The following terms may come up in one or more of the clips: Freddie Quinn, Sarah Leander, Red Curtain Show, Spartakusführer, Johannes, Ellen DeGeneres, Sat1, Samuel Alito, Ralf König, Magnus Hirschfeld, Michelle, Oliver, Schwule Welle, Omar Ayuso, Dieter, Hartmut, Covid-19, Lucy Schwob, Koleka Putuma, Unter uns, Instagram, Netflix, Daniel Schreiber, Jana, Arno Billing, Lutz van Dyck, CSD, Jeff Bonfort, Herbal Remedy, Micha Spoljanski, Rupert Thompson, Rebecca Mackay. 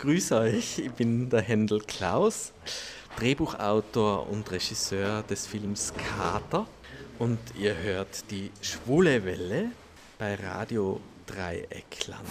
Grüß euch, ich bin der Händel Klaus, Drehbuchautor und Regisseur des Films Kater. Und ihr hört die Schwule Welle bei Radio Dreieckland.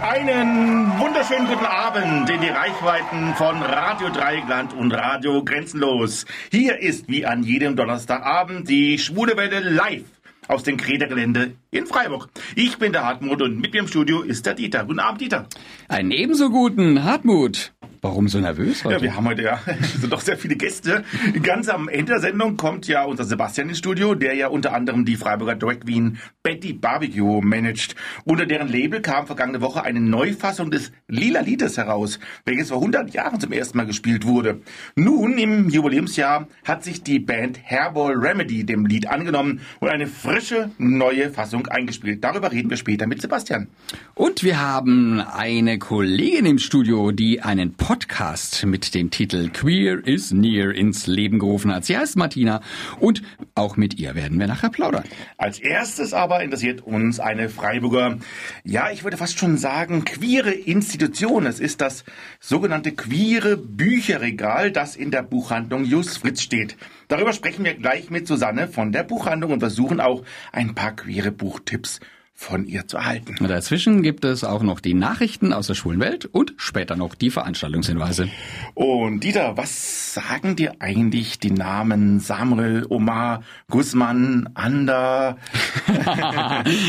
Einen wunderschönen guten Abend in die Reichweiten von Radio Dreieckland und Radio Grenzenlos. Hier ist wie an jedem Donnerstagabend die Schwule Welle live aus dem Kredergelände in Freiburg. Ich bin der Hartmut und mit mir im Studio ist der Dieter. Guten Abend, Dieter. Einen ebenso guten Hartmut. Warum so nervös heute? Ja, wir haben heute ja doch sehr viele Gäste. Ganz am Ende der Sendung kommt ja unser Sebastian ins Studio, der ja unter anderem die Freiburger Drag Queen Betty Barbecue managt. Unter deren Label kam vergangene Woche eine Neufassung des Lila Liedes heraus, welches vor 100 Jahren zum ersten Mal gespielt wurde. Nun, im Jubiläumsjahr, hat sich die Band Hairball Remedy dem Lied angenommen und eine frische, neue Fassung eingespielt. Darüber reden wir später mit Sebastian. Und wir haben eine Kollegin im Studio, die einen Podcast mit dem Titel Queer is Near ins Leben gerufen hat. Sie heißt Martina und auch mit ihr werden wir nachher plaudern. Als erstes aber interessiert uns eine Freiburger, ja, ich würde fast schon sagen, queere Institution. Es ist das sogenannte queere Bücherregal, das in der Buchhandlung Jos Fritz steht. Darüber sprechen wir gleich mit Susanne von der Buchhandlung und versuchen auch ein paar queere Buchtipps von ihr zu erhalten. Dazwischen gibt es auch noch die Nachrichten aus der schwulen Welt und später noch die Veranstaltungshinweise. Und Dieter, was sagen dir eigentlich die Namen Samuel, Omar, Guzman, Ander?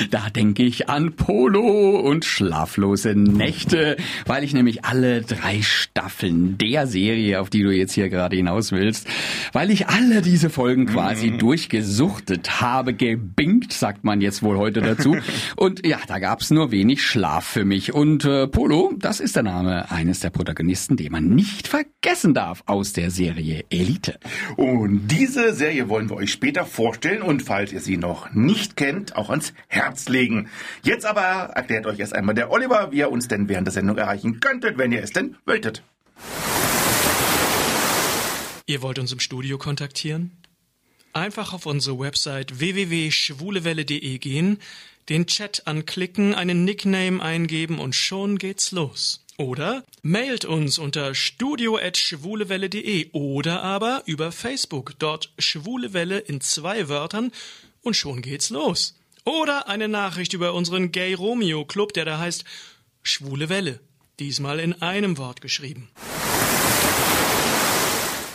Da denke ich an Polo und schlaflose Nächte, weil ich nämlich alle 3 Staffeln der Serie, auf die du jetzt hier gerade hinaus willst, weil ich alle diese Folgen quasi durchgesuchtet habe, gebingt, sagt man jetzt wohl heute dazu. Und ja, da gab's nur wenig Schlaf für mich. Und Polo, das ist der Name eines der Protagonisten, den man nicht vergessen darf aus der Serie Elite. Und diese Serie wollen wir euch später vorstellen und falls ihr sie noch nicht kennt, auch ans Herz legen. Jetzt aber erklärt euch erst einmal der Oliver, wie ihr uns denn während der Sendung erreichen könntet, wenn ihr es denn wolltet. Ihr wollt uns im Studio kontaktieren? Einfach auf unsere Website www.schwulewelle.de gehen, den Chat anklicken, einen Nickname eingeben und schon geht's los. Oder mailt uns unter studio@schwulewelle.de oder aber über Facebook, dort Schwulewelle in 2 Wörtern und schon geht's los. Oder eine Nachricht über unseren Gay Romeo Club, der da heißt Schwule Welle, diesmal in einem Wort geschrieben.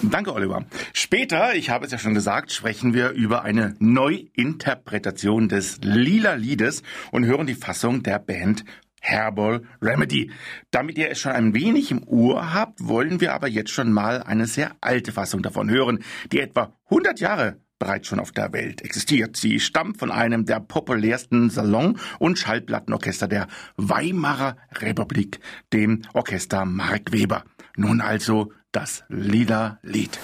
Danke, Oliver. Später, ich habe es ja schon gesagt, sprechen wir über eine Neuinterpretation des Lila Liedes und hören die Fassung der Band Herbal Remedy. Damit ihr es schon ein wenig im Ohr habt, wollen wir aber jetzt schon mal eine sehr alte Fassung davon hören, die etwa 100 Jahre bereits schon auf der Welt existiert. Sie stammt von einem der populärsten Salon- und Schallplattenorchester der Weimarer Republik, dem Orchester Mark Weber. Nun also das Lila Lied.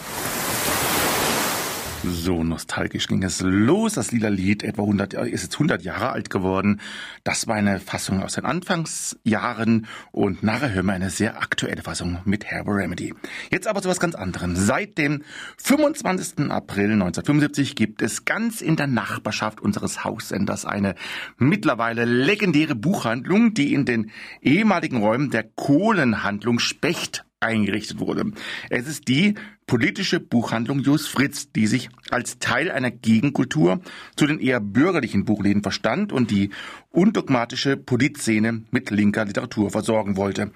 So nostalgisch ging es los. Das Lila Lied ist jetzt 100 Jahre alt geworden. Das war eine Fassung aus den Anfangsjahren und nachher hören wir eine sehr aktuelle Fassung mit Herbal Remedy. Jetzt aber zu was ganz anderem. Seit dem 25. April 1975 gibt es ganz in der Nachbarschaft unseres Haussenders eine mittlerweile legendäre Buchhandlung, die in den ehemaligen Räumen der Kohlenhandlung Specht eingerichtet wurde. Es ist die politische Buchhandlung Jos Fritz, die sich als Teil einer Gegenkultur zu den eher bürgerlichen Buchläden verstand und die undogmatische Politszene mit linker Literatur versorgen wollte.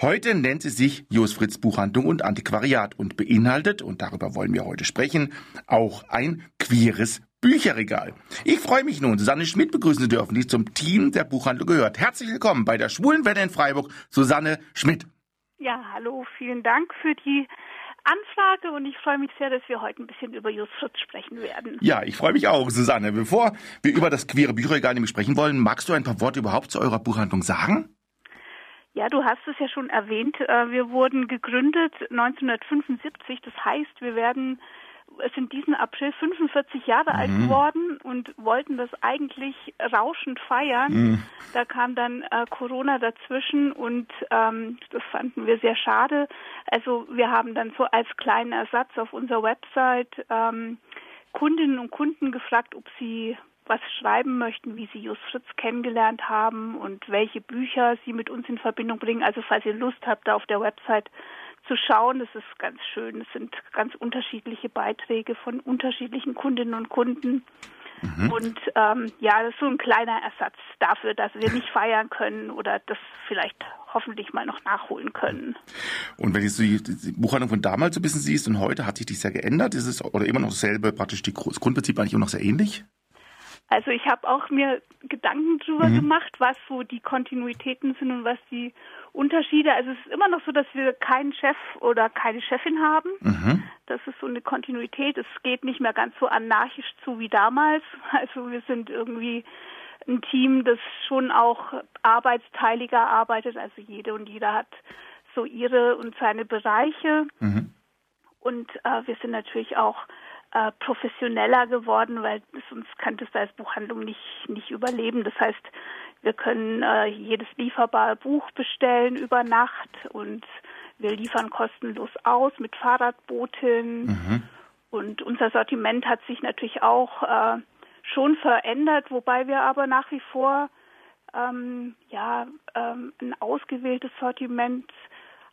Heute nennt sie sich Jos Fritz Buchhandlung und Antiquariat und beinhaltet, und darüber wollen wir heute sprechen, auch ein queeres Bücherregal. Ich freue mich nun, Susanne Schmidt begrüßen zu dürfen, die zum Team der Buchhandlung gehört. Herzlich willkommen bei der Schwulen Welle in Freiburg, Susanne Schmidt. Ja, hallo, vielen Dank für die Anfrage und ich freue mich sehr, dass wir heute ein bisschen über Jos Fritz sprechen werden. Ja, ich freue mich auch, Susanne. Bevor wir über das queere Bücherregal nämlich sprechen wollen, magst du ein paar Worte überhaupt zu eurer Buchhandlung sagen? Ja, du hast es ja schon erwähnt. Wir wurden gegründet 1975. Das heißt, es sind diesen April 45 Jahre alt geworden und wollten das eigentlich rauschend feiern. Da kam dann Corona dazwischen und das fanden wir sehr schade. Also wir haben dann so als kleinen Ersatz auf unserer Website Kundinnen und Kunden gefragt, ob sie was schreiben möchten, wie Sie Jos Fritz kennengelernt haben und welche Bücher Sie mit uns in Verbindung bringen. Also falls ihr Lust habt, da auf der Website zu schauen, das ist ganz schön. Es sind ganz unterschiedliche Beiträge von unterschiedlichen Kundinnen und Kunden. Mhm. Und ja, das ist so ein kleiner Ersatz dafür, dass wir nicht feiern können oder das vielleicht hoffentlich mal noch nachholen können. Und wenn du so die Buchhandlung von damals so ein bisschen siehst und heute, hat sich das ja geändert? Ist es oder immer noch dasselbe, praktisch das Grundprinzip eigentlich immer noch sehr ähnlich? Also ich habe auch mir Gedanken drüber gemacht, was so die Kontinuitäten sind und was die Unterschiede. Also es ist immer noch so, dass wir keinen Chef oder keine Chefin haben. Mhm. Das ist so eine Kontinuität. Es geht nicht mehr ganz so anarchisch zu wie damals. Also wir sind irgendwie ein Team, das schon auch arbeitsteiliger arbeitet. Also jede und jeder hat so ihre und seine Bereiche. Mhm. Und wir sind natürlich auch professioneller geworden, weil sonst könnte es als Buchhandlung nicht überleben. Das heißt, wir können jedes lieferbare Buch bestellen über Nacht und wir liefern kostenlos aus mit Fahrradbooten. Mhm. Und unser Sortiment hat sich natürlich auch schon verändert, wobei wir aber nach wie vor ein ausgewähltes Sortiment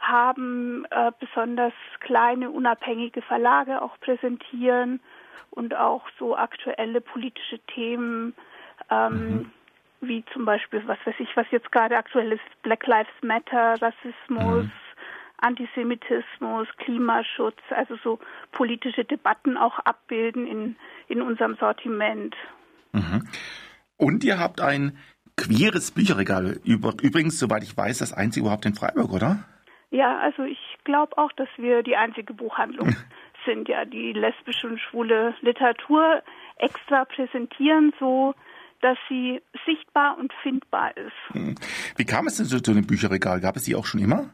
haben, besonders kleine, unabhängige Verlage auch präsentieren und auch so aktuelle politische Themen, wie zum Beispiel, was weiß ich, was jetzt gerade aktuell ist, Black Lives Matter, Rassismus, Antisemitismus, Klimaschutz, also so politische Debatten auch abbilden in unserem Sortiment. Mhm. Und ihr habt ein queeres Bücherregal, übrigens, soweit ich weiß, das einzige überhaupt in Freiburg, oder? Ja, also ich glaube auch, dass wir die einzige Buchhandlung sind, ja, die lesbische und schwule Literatur extra präsentieren, so dass sie sichtbar und findbar ist. Wie kam es denn zu einem Bücherregal? Gab es die auch schon immer?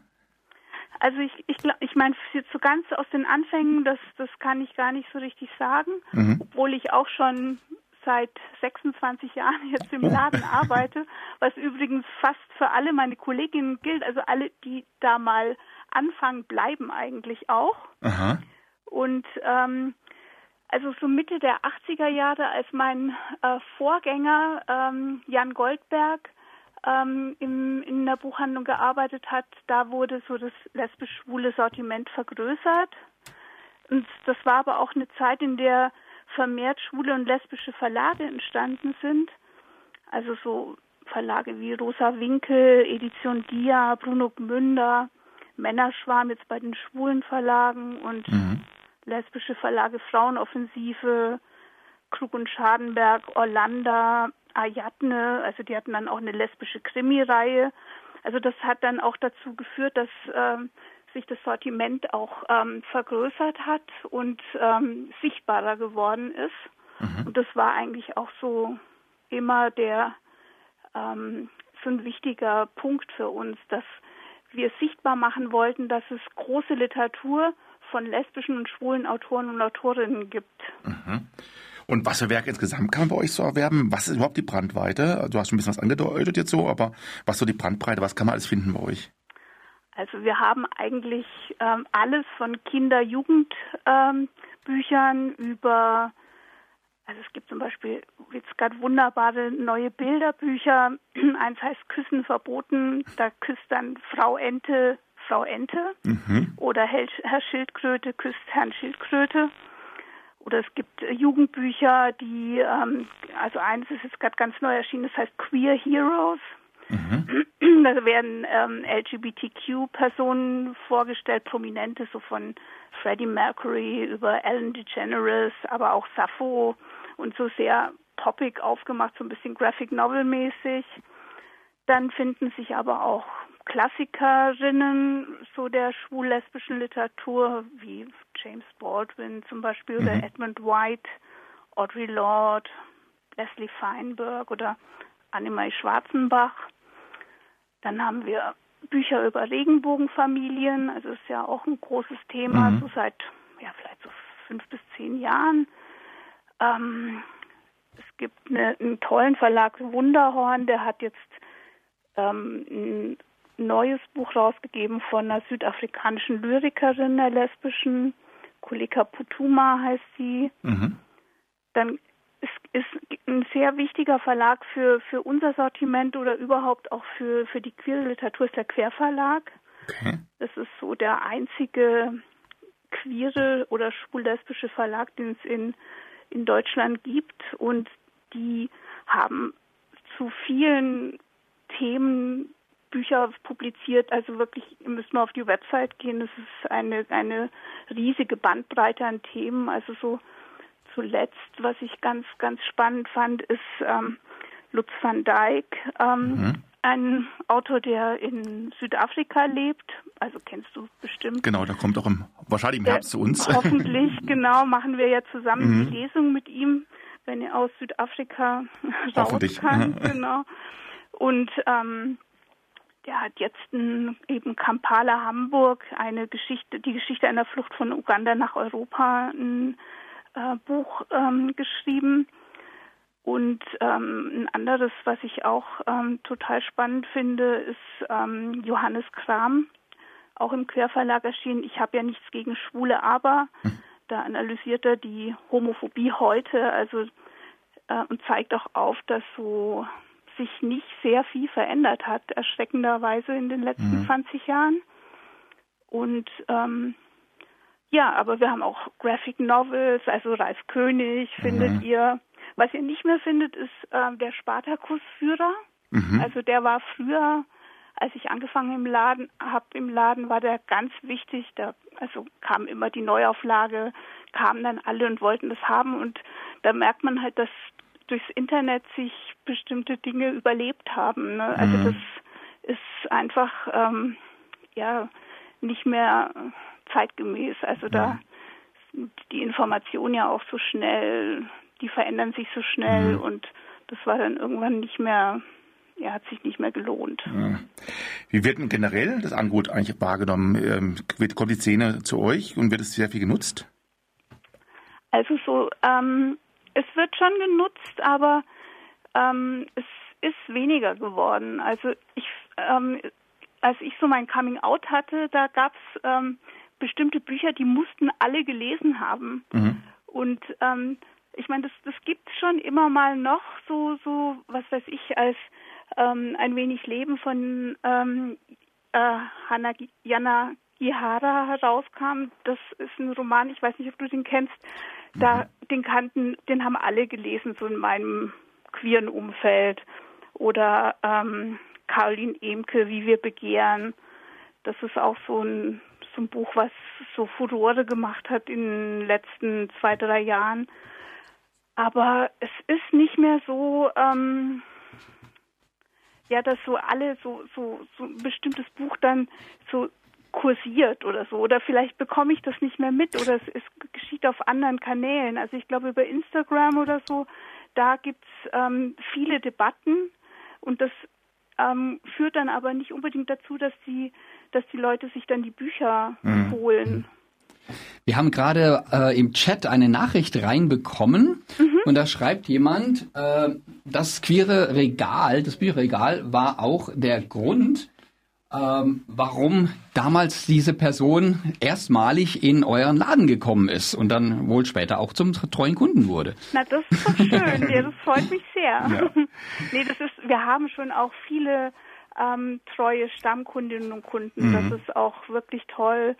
Also ich meine, so ganz aus den Anfängen, das kann ich gar nicht so richtig sagen, obwohl ich auch schon seit 26 Jahren jetzt im Laden arbeite, was übrigens fast für alle meine Kolleginnen gilt, also alle, die da mal anfangen, bleiben eigentlich auch. Aha. Und also so Mitte der 80er Jahre, als mein Vorgänger Jan Goldberg in der Buchhandlung gearbeitet hat, da wurde so das lesbisch-schwule Sortiment vergrößert. Und das war aber auch eine Zeit, in der vermehrt schwule und lesbische Verlage entstanden sind. Also so Verlage wie Rosa Winkel, Edition Dia, Bruno Gmünder, Männerschwarm jetzt bei den schwulen Verlagen und lesbische Verlage Frauenoffensive, Krug und Schadenberg, Orlanda, Ayatne, also die hatten dann auch eine lesbische Krimi-Reihe. Also das hat dann auch dazu geführt, dass sich das Sortiment auch vergrößert hat und sichtbarer geworden ist. Mhm. Und das war eigentlich auch so immer so ein wichtiger Punkt für uns, dass wir sichtbar machen wollten, dass es große Literatur von lesbischen und schwulen Autoren und Autorinnen gibt. Mhm. Und was für Werke insgesamt kann man bei euch so erwerben? Was ist überhaupt die Brandweite? Du hast schon ein bisschen was angedeutet jetzt so, aber was so die Brandbreite, was kann man alles finden bei euch? Also wir haben eigentlich alles von Kinder-Jugend-Büchern über, also es gibt zum Beispiel jetzt gerade wunderbare neue Bilderbücher. Eins heißt Küssen verboten, da küsst dann Frau Ente oder Herr Schildkröte küsst Herrn Schildkröte. Oder es gibt Jugendbücher, die, also eins ist jetzt gerade ganz neu erschienen, das heißt Queer Heroes. Mhm. Da werden LGBTQ-Personen vorgestellt, Prominente, so von Freddie Mercury über Ellen DeGeneres, aber auch Sappho und so sehr poppig aufgemacht, so ein bisschen Graphic-Novel-mäßig. Dann finden sich aber auch Klassikerinnen so der schwul-lesbischen Literatur, wie James Baldwin zum Beispiel oder Edmund White, Audre Lorde, Leslie Feinberg oder Annemarie Schwarzenbach. Dann haben wir Bücher über Regenbogenfamilien, also ist ja auch ein großes Thema, so seit vielleicht so 5 bis 10 Jahren. Es gibt einen tollen Verlag, Wunderhorn, der hat jetzt ein neues Buch rausgegeben von einer südafrikanischen Lyrikerin, der lesbischen, Koleka Putuma heißt sie. Mhm. Dann ist ein sehr wichtiger Verlag für unser Sortiment oder überhaupt auch für die queere Literatur, ist der Querverlag. Okay. Das ist so der einzige queere oder schwul-lesbische Verlag, den es in Deutschland gibt, und die haben zu vielen Themen Bücher publiziert, also wirklich, ihr müsst mal auf die Website gehen, es ist eine riesige Bandbreite an Themen, also so zuletzt, was ich ganz, ganz spannend fand, ist Lutz van Dyck, ein Autor, der in Südafrika lebt, also kennst du bestimmt. Genau, da kommt auch wahrscheinlich im Herbst zu uns. Hoffentlich, genau, machen wir ja zusammen die Lesung mit ihm, wenn er aus Südafrika raus kann, genau. Und der hat jetzt eben Kampala, Hamburg, die Geschichte einer Flucht von Uganda nach Europa, ein Buch geschrieben. Und ein anderes, was ich auch total spannend finde, ist Johannes Kram, auch im Querverlag erschienen. Ich habe ja nichts gegen Schwule, aber da analysiert er die Homophobie heute, also und zeigt auch auf, dass so sich nicht sehr viel verändert hat, erschreckenderweise in den letzten 20 Jahren. Und ja, aber wir haben auch Graphic Novels, also Ralf König findet ihr. Was ihr nicht mehr findet, ist der Spartakusführer. Also der war früher, als ich angefangen im Laden war der ganz wichtig. Also kam immer die Neuauflage, kamen dann alle und wollten das haben. Und da merkt man halt, dass durchs Internet sich bestimmte Dinge überlebt haben, ne? Also das ist einfach nicht mehr zeitgemäß. Also da sind die Informationen ja auch so schnell, die verändern sich so schnell und das war dann irgendwann nicht mehr, hat sich nicht mehr gelohnt. Ja. Wie wird denn generell das Angebot eigentlich wahrgenommen? Kommt die Szene zu euch und wird es sehr viel genutzt? Also so, es wird schon genutzt, aber es ist weniger geworden. Also als ich so mein Coming-out hatte, da gab es bestimmte Bücher, die mussten alle gelesen haben. Und ich meine, das gibt es schon immer mal noch, so was weiß ich, als Ein wenig Leben von Jana Gihara herauskam. Das ist ein Roman, ich weiß nicht, ob du den kennst. Den haben alle gelesen, so in meinem queeren Umfeld. Oder Caroline Ehmke, Wie wir begehren. Das ist auch so ein Buch, was so Furore gemacht hat in den letzten 2-3 Jahren. Aber es ist nicht mehr so, dass so alle so ein bestimmtes Buch dann so kursiert oder so. Oder vielleicht bekomme ich das nicht mehr mit oder es geschieht auf anderen Kanälen. Also ich glaube, über Instagram oder so, da gibt es viele Debatten und das führt dann aber nicht unbedingt dazu, dass die Leute sich dann die Bücher holen. Wir haben gerade im Chat eine Nachricht reinbekommen und da schreibt jemand, das queere Regal, das Bücherregal war auch der Grund, warum damals diese Person erstmalig in euren Laden gekommen ist und dann wohl später auch zum treuen Kunden wurde. Na, das ist doch schön. Ja, das freut mich sehr. Ja. Nee, wir haben schon auch viele treue Stammkundinnen und Kunden. Das ist auch wirklich toll.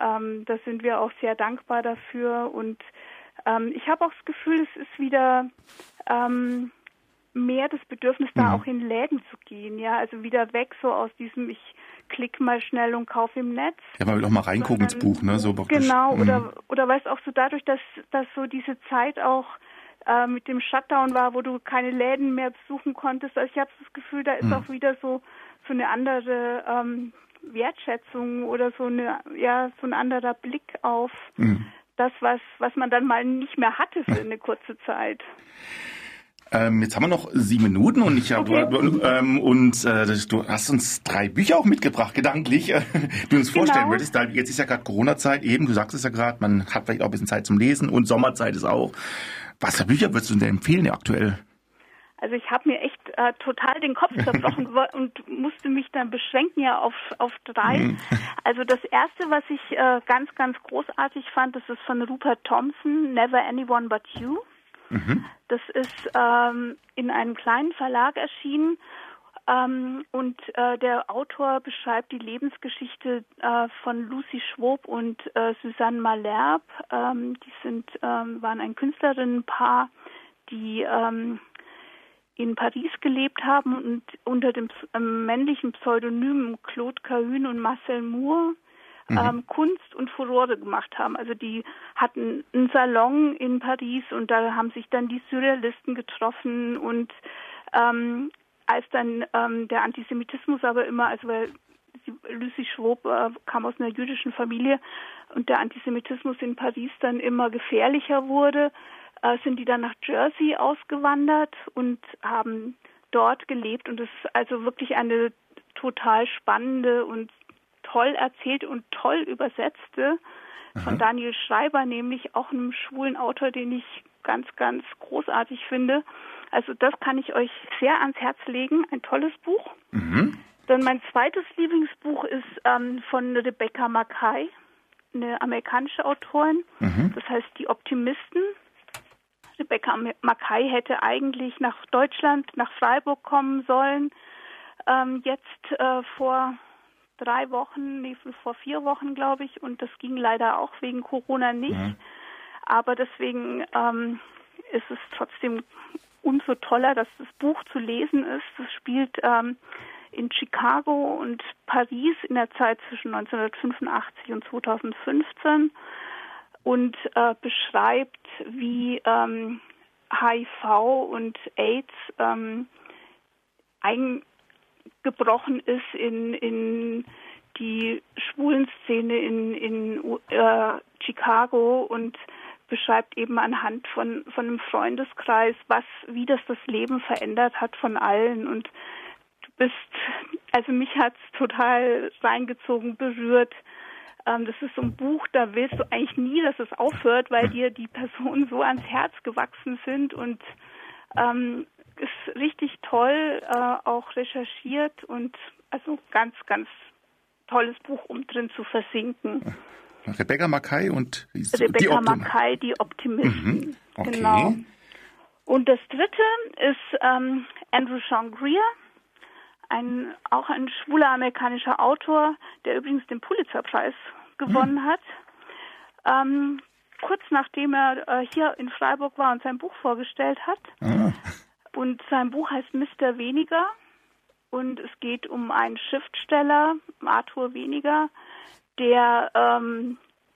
Da sind wir auch sehr dankbar dafür. Und ich habe auch das Gefühl, es ist wieder mehr das Bedürfnis, da auch in Läden zu gehen. Ja, also wieder weg so aus diesem, ich klicke mal schnell und kaufe im Netz. Ja, man will auch mal reingucken ins Buch, ne? So genau, oder weißt auch so dadurch, dass so diese Zeit auch mit dem Shutdown war, wo du keine Läden mehr besuchen konntest. Also ich habe das Gefühl, da ist auch wieder so eine andere Wertschätzung oder so ein anderer Blick auf das, was man dann mal nicht mehr hatte für eine kurze Zeit. Jetzt haben wir noch 7 Minuten und du hast uns 3 Bücher auch mitgebracht, gedanklich, die uns vorstellen würdest. Jetzt ist ja gerade Corona-Zeit eben, du sagst es ja gerade, man hat vielleicht auch ein bisschen Zeit zum Lesen und Sommerzeit ist auch. Was für Bücher würdest du denn empfehlen aktuell? Also ich habe mir echt total den Kopf zerbrochen und musste mich dann beschränken auf 3. Also das erste, was ich ganz, ganz großartig fand, das ist von Rupert Thompson, Never Anyone But You. Mhm. Das ist in einem kleinen Verlag erschienen. Und der Autor beschreibt die Lebensgeschichte von Lucy Schwob und Susanne Malherbe. Die waren ein Künstlerinnenpaar, die in Paris gelebt haben und unter dem männlichen Pseudonym Claude Cahun und Marcel Moore Kunst und Furore gemacht haben. Also die hatten einen Salon in Paris und da haben sich dann die Surrealisten getroffen und als dann der Antisemitismus aber immer, also weil Lucy Schwob kam aus einer jüdischen Familie und der Antisemitismus in Paris dann immer gefährlicher wurde, sind die dann nach Jersey ausgewandert und haben dort gelebt. Und das ist also wirklich eine total spannende und toll erzählte und toll übersetzte von Daniel Schreiber, nämlich auch einem schwulen Autor, den ich ganz, ganz großartig finde. Also das kann ich euch sehr ans Herz legen. Ein tolles Buch. Mhm. Dann mein zweites Lieblingsbuch ist von Rebecca Mackay, eine amerikanische Autorin. Mhm. Das heißt Die Optimisten. Rebecca Mackay hätte eigentlich nach Deutschland, nach Freiburg kommen sollen. Jetzt vor 4 Wochen, glaube ich. Und das ging leider auch wegen Corona nicht. Mhm. Aber deswegen ist es trotzdem umso toller, dass das Buch zu lesen ist. Es spielt in Chicago und Paris in der Zeit zwischen 1985 und 2015 und beschreibt, wie HIV und AIDS eingebrochen ist in die Schwulenszene in Chicago und beschreibt eben anhand von einem Freundeskreis, wie das Leben verändert hat von allen. Und mich hat es total reingezogen, berührt. Das ist so ein Buch, da willst du eigentlich nie, dass es aufhört, weil dir die Personen so ans Herz gewachsen sind und ist richtig toll, auch recherchiert und also ganz, ganz tolles Buch, um drin zu versinken. Rebecca Mackay und die Optimisten. Mhm. Okay. Genau. Und das dritte ist Andrew Sean Greer, auch ein schwuler amerikanischer Autor, der übrigens den Pulitzer-Preis gewonnen hat. Kurz nachdem er hier in Freiburg war und sein Buch vorgestellt hat. Ah. Und sein Buch heißt Mr. Weniger. Und es geht um einen Schriftsteller, Arthur Weniger, der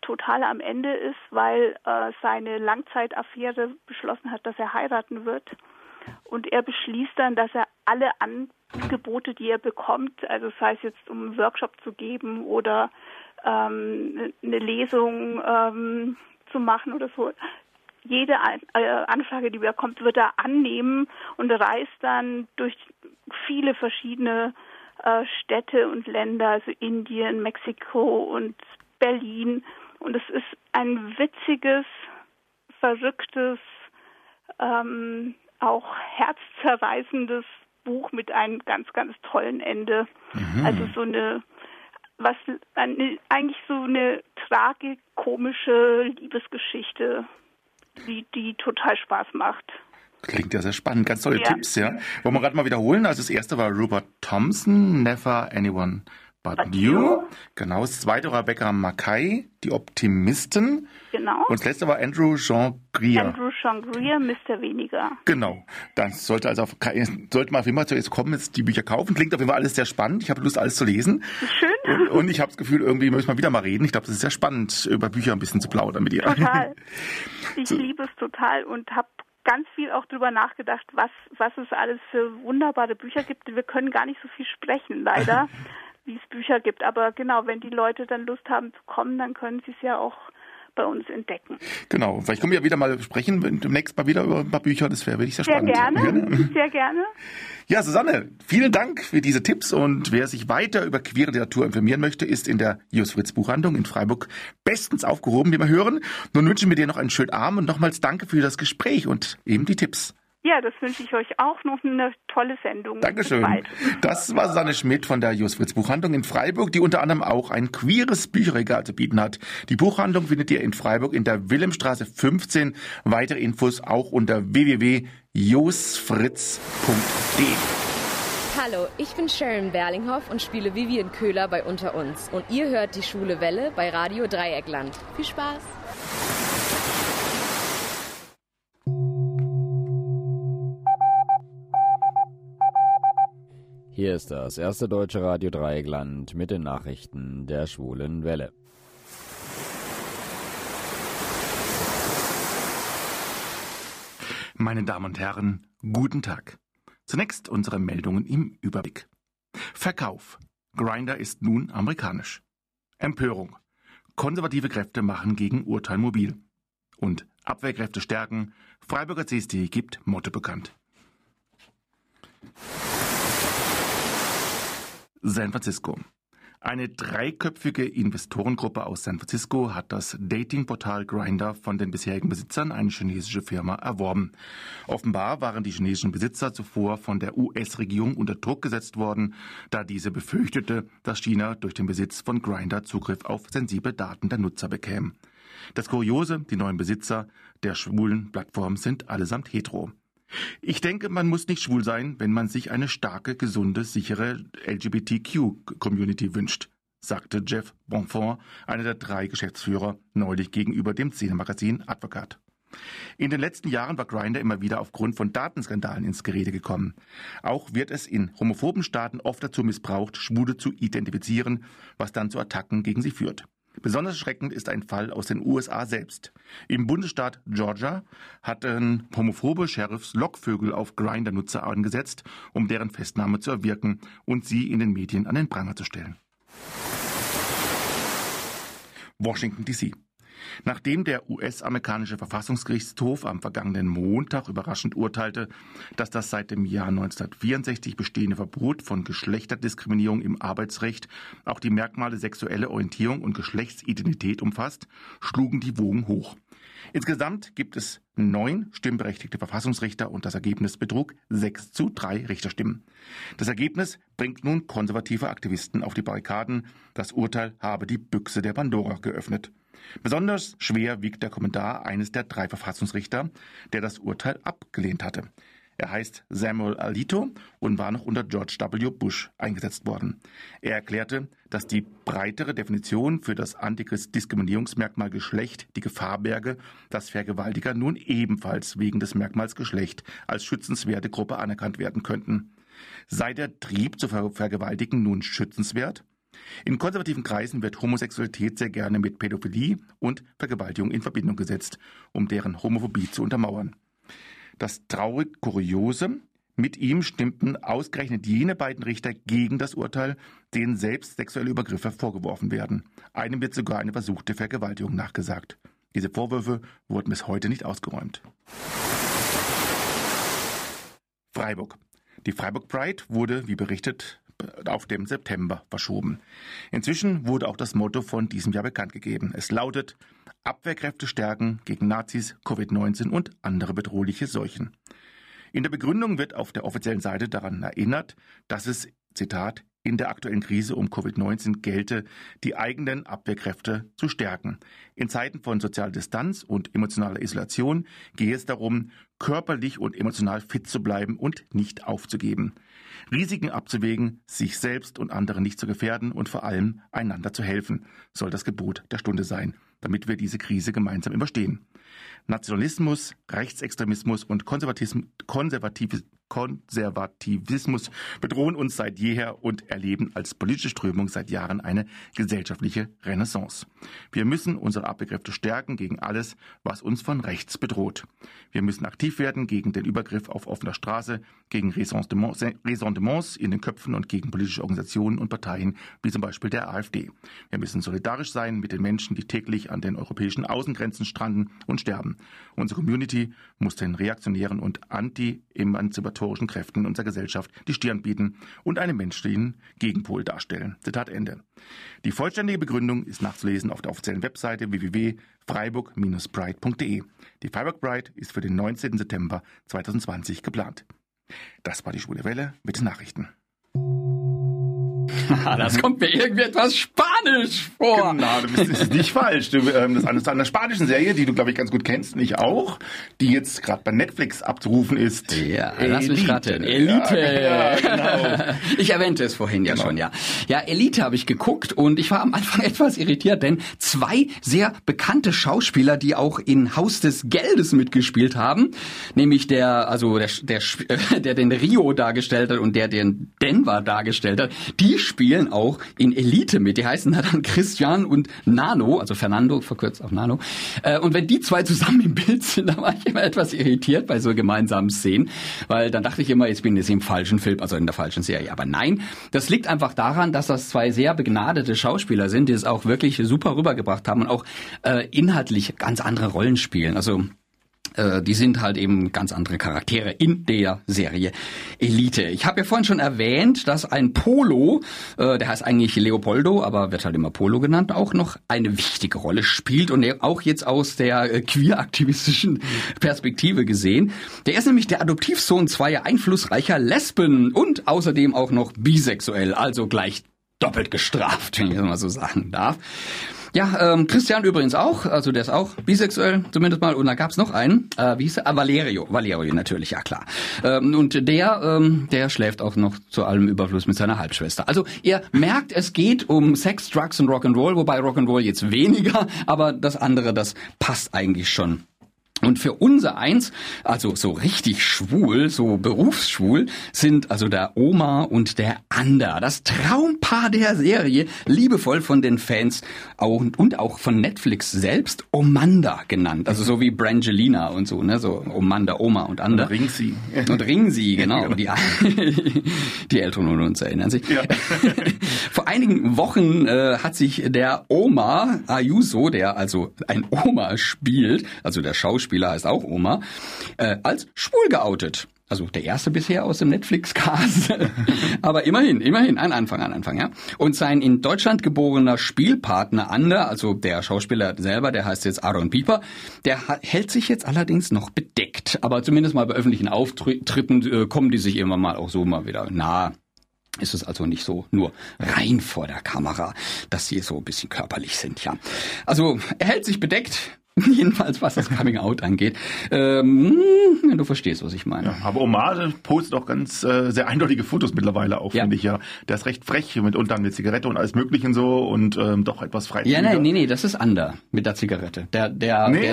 total am Ende ist, weil seine Langzeitaffäre beschlossen hat, dass er heiraten wird. Und er beschließt dann, dass er alle Angebote, die er bekommt, also sei es jetzt, um einen Workshop zu geben oder eine Lesung zu machen oder so, jede Anfrage, die er bekommt, wird er annehmen und reist dann durch viele verschiedene Städte und Länder, also Indien, Mexiko und Berlin. Und es ist ein witziges, verrücktes, auch herzzerreißendes Buch mit einem ganz, ganz tollen Ende. Mhm. Also eigentlich so eine tragikomische Liebesgeschichte, die total Spaß macht. Klingt ja sehr spannend. Ganz tolle Tipps, ja. Wollen wir gerade mal wiederholen. Also das erste war Rupert Thompson, Never Anyone But You. Genau. Das zweite war Rebecca Mackay, Die Optimisten. Genau. Und das letzte war Andrew Sean Greer. Andrew Sean Greer, Mr. Weniger. Genau. Dann sollte man auf jeden Fall zuerst kommen, jetzt die Bücher kaufen. Klingt auf jeden Fall alles sehr spannend. Ich habe Lust, alles zu lesen. Schön. Und ich habe das Gefühl, irgendwie müssen wir wieder mal reden. Ich glaube, das ist sehr spannend, über Bücher ein bisschen zu plaudern mit ihr. Total. Ich liebe es total und habe ganz viel auch drüber nachgedacht, was es alles für wunderbare Bücher gibt. Wir können gar nicht so viel sprechen, leider, wie es Bücher gibt. Aber genau, wenn die Leute dann Lust haben zu kommen, dann können sie es ja auch bei uns entdecken. Genau, vielleicht können wir ja wieder mal sprechen, demnächst mal wieder über ein paar Bücher, das wäre wirklich sehr spannend. Sehr gerne. Ja, Susanne, vielen Dank für diese Tipps und wer sich weiter über queere Literatur informieren möchte, ist in der Jos Fritz Buchhandlung in Freiburg bestens aufgehoben, wie wir hören. Nun wünschen wir dir noch einen schönen Abend und nochmals danke für das Gespräch und eben die Tipps. Ja, das wünsche ich euch auch, noch eine tolle Sendung. Dankeschön. Das war Susanne Schmidt von der Jos Fritz Buchhandlung in Freiburg, die unter anderem auch ein queeres Bücherregal zu bieten hat. Die Buchhandlung findet ihr in Freiburg in der Wilhelmstraße 15. Weitere Infos auch unter www.josfritz.de. Hallo, ich bin Sharon Berlinghoff und spiele Vivian Köhler bei Unter uns. Und ihr hört die Schwule Welle bei Radio Dreieckland. Viel Spaß! Hier ist das erste deutsche Radio Dreieckland mit den Nachrichten der Schwulen Welle. Meine Damen und Herren, guten Tag. Zunächst unsere Meldungen im Überblick. Verkauf. Grindr ist nun amerikanisch. Empörung. Konservative Kräfte machen gegen Urteil mobil. Und Abwehrkräfte stärken. Freiburger CSD gibt Motto bekannt. San Francisco. Eine dreiköpfige Investorengruppe aus San Francisco hat das Datingportal Grindr von den bisherigen Besitzern, eine chinesische Firma, erworben. Offenbar waren die chinesischen Besitzer zuvor von der US-Regierung unter Druck gesetzt worden, da diese befürchtete, dass China durch den Besitz von Grindr Zugriff auf sensible Daten der Nutzer bekäme. Das Kuriose, die neuen Besitzer der schwulen Plattform sind allesamt hetero. Ich denke, man muss nicht schwul sein, wenn man sich eine starke, gesunde, sichere LGBTQ-Community wünscht, sagte Jeff Bonfort, einer der drei Geschäftsführer, neulich gegenüber dem Szenemagazin Advokat. In den letzten Jahren war Grindr immer wieder aufgrund von Datenskandalen ins Gerede gekommen. Auch wird es in homophoben Staaten oft dazu missbraucht, Schwule zu identifizieren, was dann zu Attacken gegen sie führt. Besonders schreckend ist ein Fall aus den USA selbst. Im Bundesstaat Georgia hatten homophobe Sheriffs Lockvögel auf Grindr-Nutzer angesetzt, um deren Festnahme zu erwirken und sie in den Medien an den Pranger zu stellen. Washington D.C. Nachdem der US-amerikanische Verfassungsgerichtshof am vergangenen Montag überraschend urteilte, dass das seit dem Jahr 1964 bestehende Verbot von Geschlechterdiskriminierung im Arbeitsrecht auch die Merkmale sexuelle Orientierung und Geschlechtsidentität umfasst, schlugen die Wogen hoch. Insgesamt gibt es 9 stimmberechtigte Verfassungsrichter und das Ergebnis betrug 6:3 Richterstimmen. Das Ergebnis bringt nun konservative Aktivisten auf die Barrikaden. Das Urteil habe die Büchse der Pandora geöffnet. Besonders schwer wiegt der Kommentar eines der drei Verfassungsrichter, der das Urteil abgelehnt hatte. Er heißt Samuel Alito und war noch unter George W. Bush eingesetzt worden. Er erklärte, dass die breitere Definition für das Antidiskriminierungsmerkmal Geschlecht die Gefahr berge, dass Vergewaltiger nun ebenfalls wegen des Merkmals Geschlecht als schützenswerte Gruppe anerkannt werden könnten. Sei der Trieb zu vergewaltigen nun schützenswert? In konservativen Kreisen wird Homosexualität sehr gerne mit Pädophilie und Vergewaltigung in Verbindung gesetzt, um deren Homophobie zu untermauern. Das traurig Kuriose: Mit ihm stimmten ausgerechnet jene beiden Richter gegen das Urteil, denen selbst sexuelle Übergriffe vorgeworfen werden. Einem wird sogar eine versuchte Vergewaltigung nachgesagt. Diese Vorwürfe wurden bis heute nicht ausgeräumt. Freiburg. Die Freiburg Pride wurde, wie berichtet, auf dem September verschoben. Inzwischen wurde auch das Motto von diesem Jahr bekannt gegeben. Es lautet: Abwehrkräfte stärken gegen Nazis, Covid-19 und andere bedrohliche Seuchen. In der Begründung wird auf der offiziellen Seite daran erinnert, dass es, Zitat, in der aktuellen Krise um Covid-19 gelte, die eigenen Abwehrkräfte zu stärken. In Zeiten von sozialer Distanz und emotionaler Isolation gehe es darum, körperlich und emotional fit zu bleiben und nicht aufzugeben, Risiken abzuwägen, sich selbst und andere nicht zu gefährden und vor allem einander zu helfen, soll das Gebot der Stunde sein, damit wir diese Krise gemeinsam überstehen. Nationalismus, Rechtsextremismus und Konservativismus bedrohen uns seit jeher und erleben als politische Strömung seit Jahren eine gesellschaftliche Renaissance. Wir müssen unsere Abwehrkräfte stärken gegen alles, was uns von rechts bedroht. Wir müssen aktiv werden gegen den Übergriff auf offener Straße, gegen Ressentiments in den Köpfen und gegen politische Organisationen und Parteien, wie zum Beispiel der AfD. Wir müssen solidarisch sein mit den Menschen, die täglich an den europäischen Außengrenzen stranden und sterben. Unsere Community muss den reaktionären und anti-emanzipatorischen emanzipatorischen Kräften in unserer Gesellschaft die Stirn bieten und einen menschlichen Gegenpol darstellen. Zitat Ende. Die vollständige Begründung ist nachzulesen auf der offiziellen Webseite www.freiburg-pride.de. Die Freiburg Pride ist für den 19. September 2020 geplant. Das war die Schwule Welle mit Nachrichten. Das kommt mir irgendwie etwas spanisch vor. Genau, das ist nicht falsch. Das ist eine spanische Serie, die du, glaube ich, ganz gut kennst, nicht auch, die jetzt gerade bei Netflix abzurufen ist. Ja, Elite. Lass mich raten. Elite. Ja, genau. Ich erwähnte es vorhin ja schon, ja. Ja, Elite habe ich geguckt und ich war am Anfang etwas irritiert, denn zwei sehr bekannte Schauspieler, die auch in Haus des Geldes mitgespielt haben, nämlich der den Rio dargestellt hat und der den Denver dargestellt hat, die spielen auch in Elite mit. Die heißen dann Christian und Nano, also Fernando, verkürzt auf Nano. Und wenn die zwei zusammen im Bild sind, dann war ich immer etwas irritiert bei so gemeinsamen Szenen, weil dann dachte ich immer, jetzt bin ich im falschen Film, also in der falschen Serie. Aber nein, das liegt einfach daran, dass das zwei sehr begnadete Schauspieler sind, die es auch wirklich super rübergebracht haben und auch inhaltlich ganz andere Rollen spielen. Also die sind halt eben ganz andere Charaktere in der Serie Elite. Ich habe ja vorhin schon erwähnt, dass ein Polo, der heißt eigentlich Leopoldo, aber wird halt immer Polo genannt, auch noch eine wichtige Rolle spielt und auch jetzt aus der queer-aktivistischen Perspektive gesehen. Der ist nämlich der Adoptivsohn zweier einflussreicher Lesben und außerdem auch noch bisexuell, also gleich doppelt gestraft, wenn ich das mal so sagen darf. Ja, Christian übrigens auch, also der ist auch bisexuell zumindest mal. Und da gab's noch einen, wie hieß er? Valerio natürlich, ja klar. Und der schläft auch noch zu allem Überfluss mit seiner Halbschwester. Also ihr merkt, es geht um Sex, Drugs und Rock'n'Roll, wobei Rock'n'Roll jetzt weniger, aber das andere, das passt eigentlich schon. Und für unser Eins, also so richtig schwul, so berufsschwul, sind also der Omar und der Ander, das Traumpaar der Serie, liebevoll von den Fans und auch von Netflix selbst Omanda genannt. Also so wie Brangelina und so, ne, so Omanda, Omar und Ander. Und Ringsi, genau. Die Eltern und uns erinnern sich. Ja. Vor einigen Wochen hat sich der Omar Ayuso, der also ein Omar spielt, also der Schauspieler, heißt auch Oma, als schwul geoutet. Also der erste bisher aus dem Netflix-Cast. Aber immerhin, ein Anfang, ja. Und sein in Deutschland geborener Spielpartner Ander, also der Schauspieler selber, der heißt jetzt Aron Piper, der hält sich jetzt allerdings noch bedeckt. Aber zumindest mal bei öffentlichen Auftritten kommen die sich immer mal auch so mal wieder nahe. Ist es also nicht so nur rein vor der Kamera, dass sie so ein bisschen körperlich sind, ja. Also er hält sich bedeckt. Jedenfalls, was das Coming-out angeht. Du verstehst, was ich meine. Ja, aber Omar postet auch ganz sehr eindeutige Fotos mittlerweile auf, ja. Finde ich ja. Der ist recht frech, mitunter mit Zigarette und alles Mögliche und so und doch etwas freizügiger. Ja, nee, das ist Ander mit der Zigarette.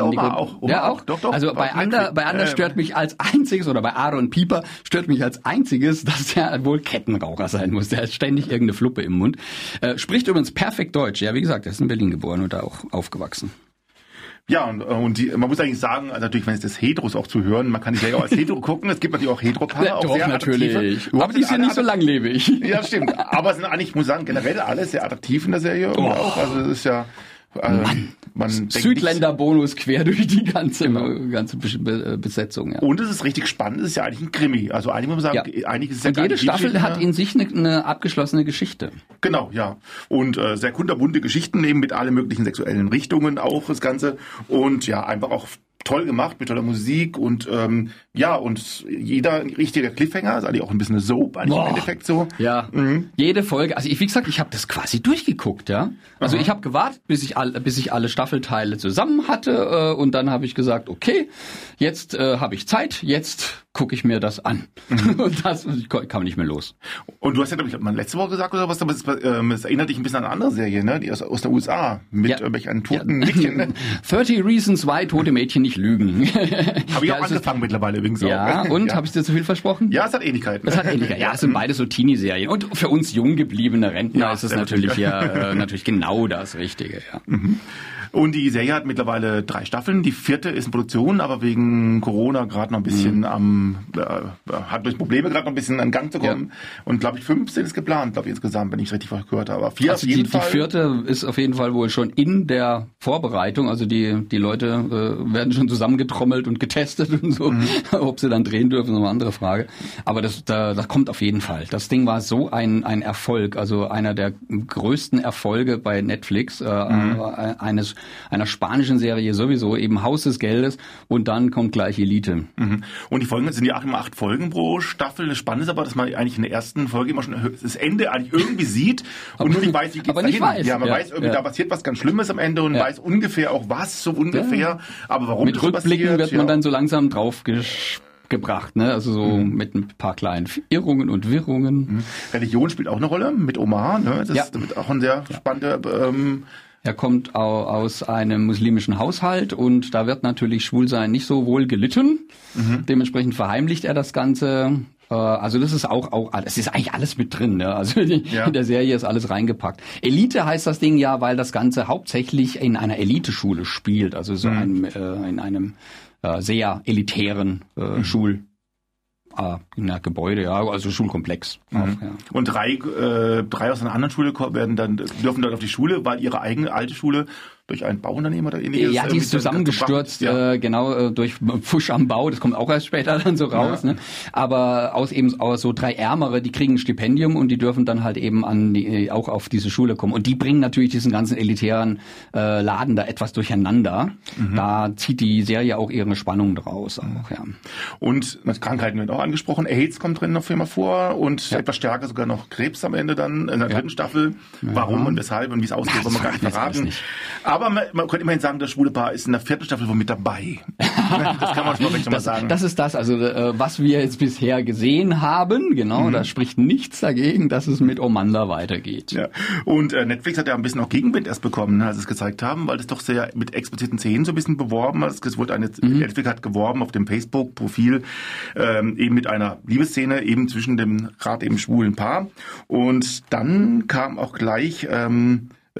Omar auch. Doch. Also bei Ander stört mich als einziges, oder bei Aron Piper stört mich als einziges, dass der wohl Kettenraucher sein muss. Der hat ständig irgendeine Fluppe im Mund. Spricht übrigens perfekt Deutsch. Ja, wie gesagt, er ist in Berlin geboren und da auch aufgewachsen. Ja, und man muss eigentlich sagen, natürlich, wenn es das Heteros auch zu hören, man kann die Serie auch als Hetero gucken, es gibt natürlich auch Heteropaare, ja, auch sehr natürlich. Attraktive. Aber die sind nicht so langlebig. Ja, stimmt. Aber es sind eigentlich, ich muss sagen, generell alles sehr attraktiv in der Serie. Oh. Auch. Also es ist ja... Südländer-Bonus quer durch die ganze Besetzung. Ja. Und es ist richtig spannend, es ist ja eigentlich ein Krimi. Also eigentlich muss man sagen, eigentlich ist es ja gar nicht. Jede Staffel hat in sich eine abgeschlossene Geschichte. Genau, ja. Und sehr kunterbunte Geschichten eben mit allen möglichen sexuellen Richtungen auch das Ganze. Und ja, einfach auch toll gemacht, mit toller Musik und und jeder richtiger Cliffhanger, ist eigentlich auch ein bisschen eine Soap, eigentlich im Endeffekt so. Ja, Jede Folge, also wie gesagt, ich habe das quasi durchgeguckt, ja. Also ich habe gewartet, bis ich alle Staffelteile zusammen hatte und dann habe ich gesagt, okay, jetzt habe ich Zeit, jetzt gucke ich mir das an. Und das kam nicht mehr los. Und du hast ja, glaube ich, mal letzte Woche gesagt oder was, das erinnert dich ein bisschen an eine andere Serie, ne? Die aus der USA mit irgendwelchen toten Mädchen. Ne? 30 Reasons Why tote Mädchen nicht lügen. Habe ich auch angefangen mittlerweile übrigens. Ja, auch. Und habe ich dir zu viel versprochen? Ja, es hat Ähnlichkeiten. Ja, es sind beide so Teenie-Serien. Und für uns jung gebliebene Rentner ist es natürlich genau das Richtige. Ja. Mhm. Und die Serie hat mittlerweile 3 Staffeln. Die 4. ist in Produktion, aber wegen Corona gerade noch ein bisschen hat durch Probleme gerade noch ein bisschen an Gang zu kommen. Ja. Und glaube ich 5 sind es geplant, glaube ich insgesamt, wenn ich richtig gehört habe. Aber 4 also auf jeden Fall. Die 4. ist auf jeden Fall wohl schon in der Vorbereitung. Also die Leute werden schon zusammengetrommelt und getestet und so. Mhm. Ob sie dann drehen dürfen, ist noch eine andere Frage. Aber das kommt auf jeden Fall. Das Ding war so ein Erfolg, also einer der größten Erfolge bei Netflix, einer spanischen Serie sowieso, eben Haus des Geldes, und dann kommt gleich Elite. Mhm. Und die Folgen sind ja 8 Folgen pro Staffel. Das Spannende ist aber, dass man eigentlich in der ersten Folge immer schon das Ende eigentlich irgendwie sieht und aber nur nicht weiß, wie geht's dahin. Weiß irgendwie, da passiert was ganz Schlimmes am Ende und weiß ungefähr auch was, so ungefähr, aber warum das passiert. Mit Rückblicken wird man dann so langsam drauf gebracht, ne? Also so mit ein paar kleinen Irrungen und Wirrungen. Mhm. Religion spielt auch eine Rolle mit Omar, ne? Das ist auch ein sehr spannender. Er kommt aus einem muslimischen Haushalt und da wird natürlich Schwulsein nicht so wohl gelitten. Mhm. Dementsprechend verheimlicht er das Ganze. Also das ist auch es ist eigentlich alles mit drin, ne? Also in der Serie ist alles reingepackt. Elite heißt das Ding ja, weil das Ganze hauptsächlich in einer Eliteschule spielt, also so in einem sehr elitären Gebäude, also Schulkomplex. Mhm. Auch, ja. Und drei aus einer anderen Schule dürfen dort auf die Schule, weil ihre eigene alte Schule durch einen Bauunternehmen oder ähnliches? Ja, die ist zusammengestürzt, durch Pfusch am Bau, das kommt auch erst später dann so raus. Ja. Ne? Aber aus so 3 Ärmere, die kriegen ein Stipendium und die dürfen dann halt eben auch auf diese Schule kommen. Und die bringen natürlich diesen ganzen elitären Laden da etwas durcheinander. Mhm. Da zieht die Serie auch ihre Spannung draus. Auch, ja. Und Krankheiten werden auch angesprochen. AIDS kommt drin noch immer vor und etwas stärker sogar noch Krebs am Ende dann in der 3. Staffel. Ja. Warum und weshalb und wie es ausgeht, wollen wir gar nicht verraten. Aber man könnte immerhin sagen, das schwule Paar ist in der 4. Staffel wohl mit dabei. Das kann man schon mal sagen. Das ist das, also was wir jetzt bisher gesehen haben, genau, da spricht nichts dagegen, dass es mit Omanda weitergeht. Ja. Und Netflix hat ja ein bisschen auch Gegenwind erst bekommen, als sie es gezeigt haben, weil es doch sehr mit expliziten Szenen so ein bisschen beworben hat. Netflix hat geworben auf dem Facebook-Profil eben mit einer Liebesszene eben zwischen dem gerade eben schwulen Paar. Und dann kam auch gleich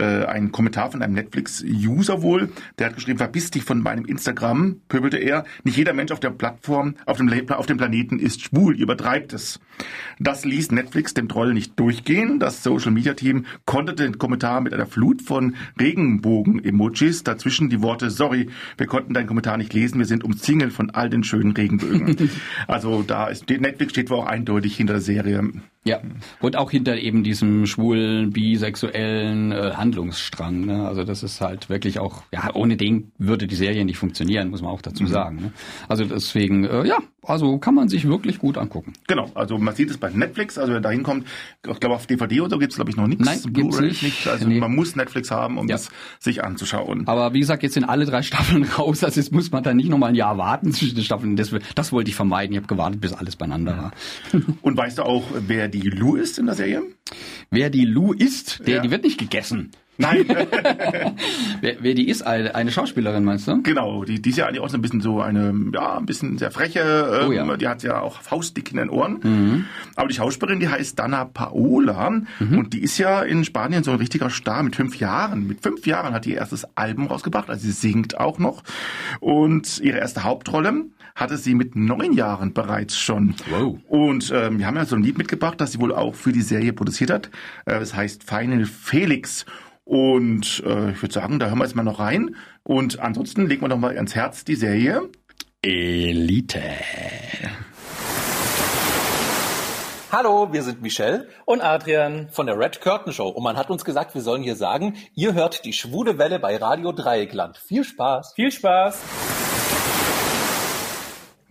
ein Kommentar von einem Netflix-User wohl, der hat geschrieben, verpiss dich von meinem Instagram, pöbelte er. Nicht jeder Mensch auf der Plattform, auf dem Planeten ist schwul, übertreibt es. Das ließ Netflix dem Troll nicht durchgehen. Das Social-Media-Team konterte den Kommentar mit einer Flut von Regenbogen-Emojis. Dazwischen die Worte, sorry, wir konnten deinen Kommentar nicht lesen, wir sind umzingelt von all den schönen Regenbögen. Also Netflix steht wohl auch eindeutig hinter der Serie. Ja, und auch hinter eben diesem schwulen, bisexuellen Handlungsstrang. Ne? Also das ist halt wirklich auch, ohne den würde die Serie nicht funktionieren, muss man auch dazu sagen. Ne? Also deswegen, kann man sich wirklich gut angucken. Genau, also man sieht es bei Netflix, also wenn da hinkommt, ich glaube auf DVD oder so gibt es glaube ich noch nichts. Nein, gibt's nicht. Also man muss Netflix haben, um das sich anzuschauen. Aber wie gesagt, jetzt sind alle 3 Staffeln raus, also jetzt muss man da nicht nochmal ein Jahr warten zwischen den Staffeln. Das wollte ich vermeiden, ich habe gewartet, bis alles beieinander war. Und weißt du auch, wer die Lou ist in der Serie? Wer die Lou ist, die wird nicht gegessen. Nein. Wer die ist, eine Schauspielerin, meinst du? Genau, die ist ja eigentlich auch so ein bisschen so eine, ein bisschen sehr freche, die hat ja auch faustdick in den Ohren. Mhm. Aber die Schauspielerin, die heißt Dana Paola und die ist ja in Spanien so ein richtiger Star mit 5 Jahren. Mit 5 Jahren hat die ihr erstes Album rausgebracht, also sie singt auch noch. Und ihre erste Hauptrolle hatte sie mit 9 Jahren bereits schon. Wow. Und wir haben ja so ein Lied mitgebracht, das sie wohl auch für die Serie produziert hat. Das heißt Final Felix. Und ich würde sagen, da hören wir jetzt mal noch rein. Und ansonsten legen wir noch mal ans Herz die Serie Elite. Hallo, wir sind Michelle und Adrian von der Red Curtain Show. Und man hat uns gesagt, wir sollen hier sagen, ihr hört die Schwule Welle bei Radio Dreieckland. Viel Spaß. Viel Spaß.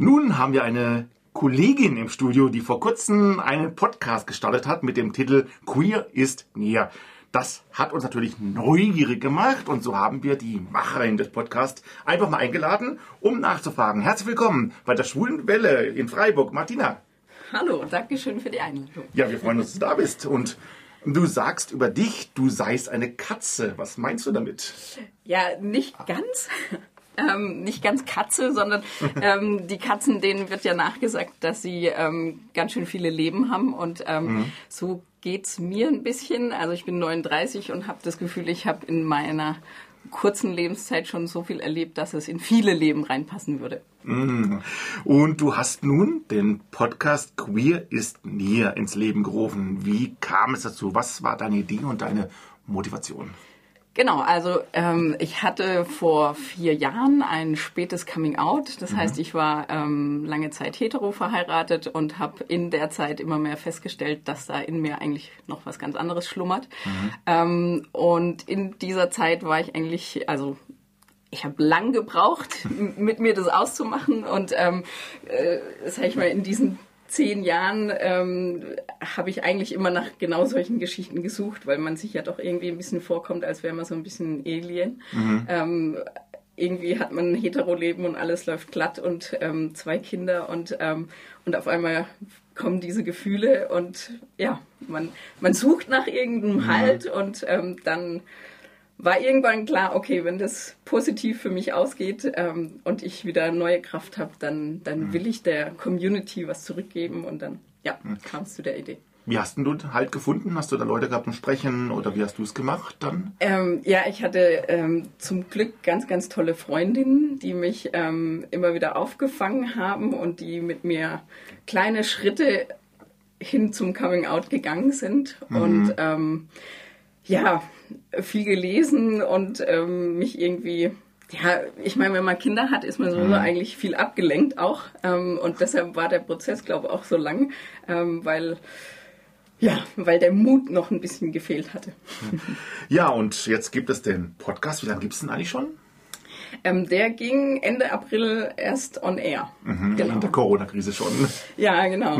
Nun haben wir eine Kollegin im Studio, die vor kurzem einen Podcast gestartet hat mit dem Titel Queer ist Near. Das hat uns natürlich neugierig gemacht und so haben wir die Macherin des Podcasts einfach mal eingeladen, um nachzufragen. Herzlich willkommen bei der Schwulen Welle in Freiburg, Martina. Hallo, danke schön für die Einladung. Ja, wir freuen uns, dass du da bist und du sagst über dich, du seist eine Katze. Was meinst du damit? Ja, nicht ganz. Nicht ganz Katze, sondern die Katzen, denen wird ja nachgesagt, dass sie ganz schön viele Leben haben und so geht's mir ein bisschen. Also ich bin 39 und habe das Gefühl, ich habe in meiner kurzen Lebenszeit schon so viel erlebt, dass es in viele Leben reinpassen würde. Und du hast nun den Podcast Queer ist Near ins Leben gerufen. Wie kam es dazu? Was war deine Idee und deine Motivation? Genau, also ich hatte vor 4 Jahren ein spätes Coming-out. Das heißt, ich war lange Zeit hetero verheiratet und habe in der Zeit immer mehr festgestellt, dass da in mir eigentlich noch was ganz anderes schlummert. Und in dieser Zeit war ich eigentlich, also ich habe lang gebraucht, mit mir das auszumachen. Und sag ich mal, in diesen 10 Jahren habe ich eigentlich immer nach genau solchen Geschichten gesucht, weil man sich ja doch irgendwie ein bisschen vorkommt, als wäre man so ein bisschen Alien. Irgendwie hat man ein Hetero-Leben und alles läuft glatt und 2 Kinder und auf einmal kommen diese Gefühle und ja, man sucht nach irgendeinem Halt und dann war irgendwann klar, okay, wenn das positiv für mich ausgeht und ich wieder neue Kraft habe, dann will ich der Community was zurückgeben und dann kamst du der Idee. Wie hast denn du Halt gefunden? Hast du da Leute gehabt zum Sprechen oder wie hast du es gemacht dann? Ja, ich hatte zum Glück ganz, ganz tolle Freundinnen, die mich immer wieder aufgefangen haben und die mit mir kleine Schritte hin zum Coming-out gegangen sind und viel gelesen und mich irgendwie, ich meine, wenn man Kinder hat, ist man sowieso eigentlich viel abgelenkt auch. Und deshalb war der Prozess, glaube ich, auch so lang, weil der Mut noch ein bisschen gefehlt hatte. Ja, und jetzt gibt es den Podcast. Wie lange gibt es denn eigentlich schon? Der ging Ende April erst on air. Genau. In der Corona-Krise schon. Ja, genau.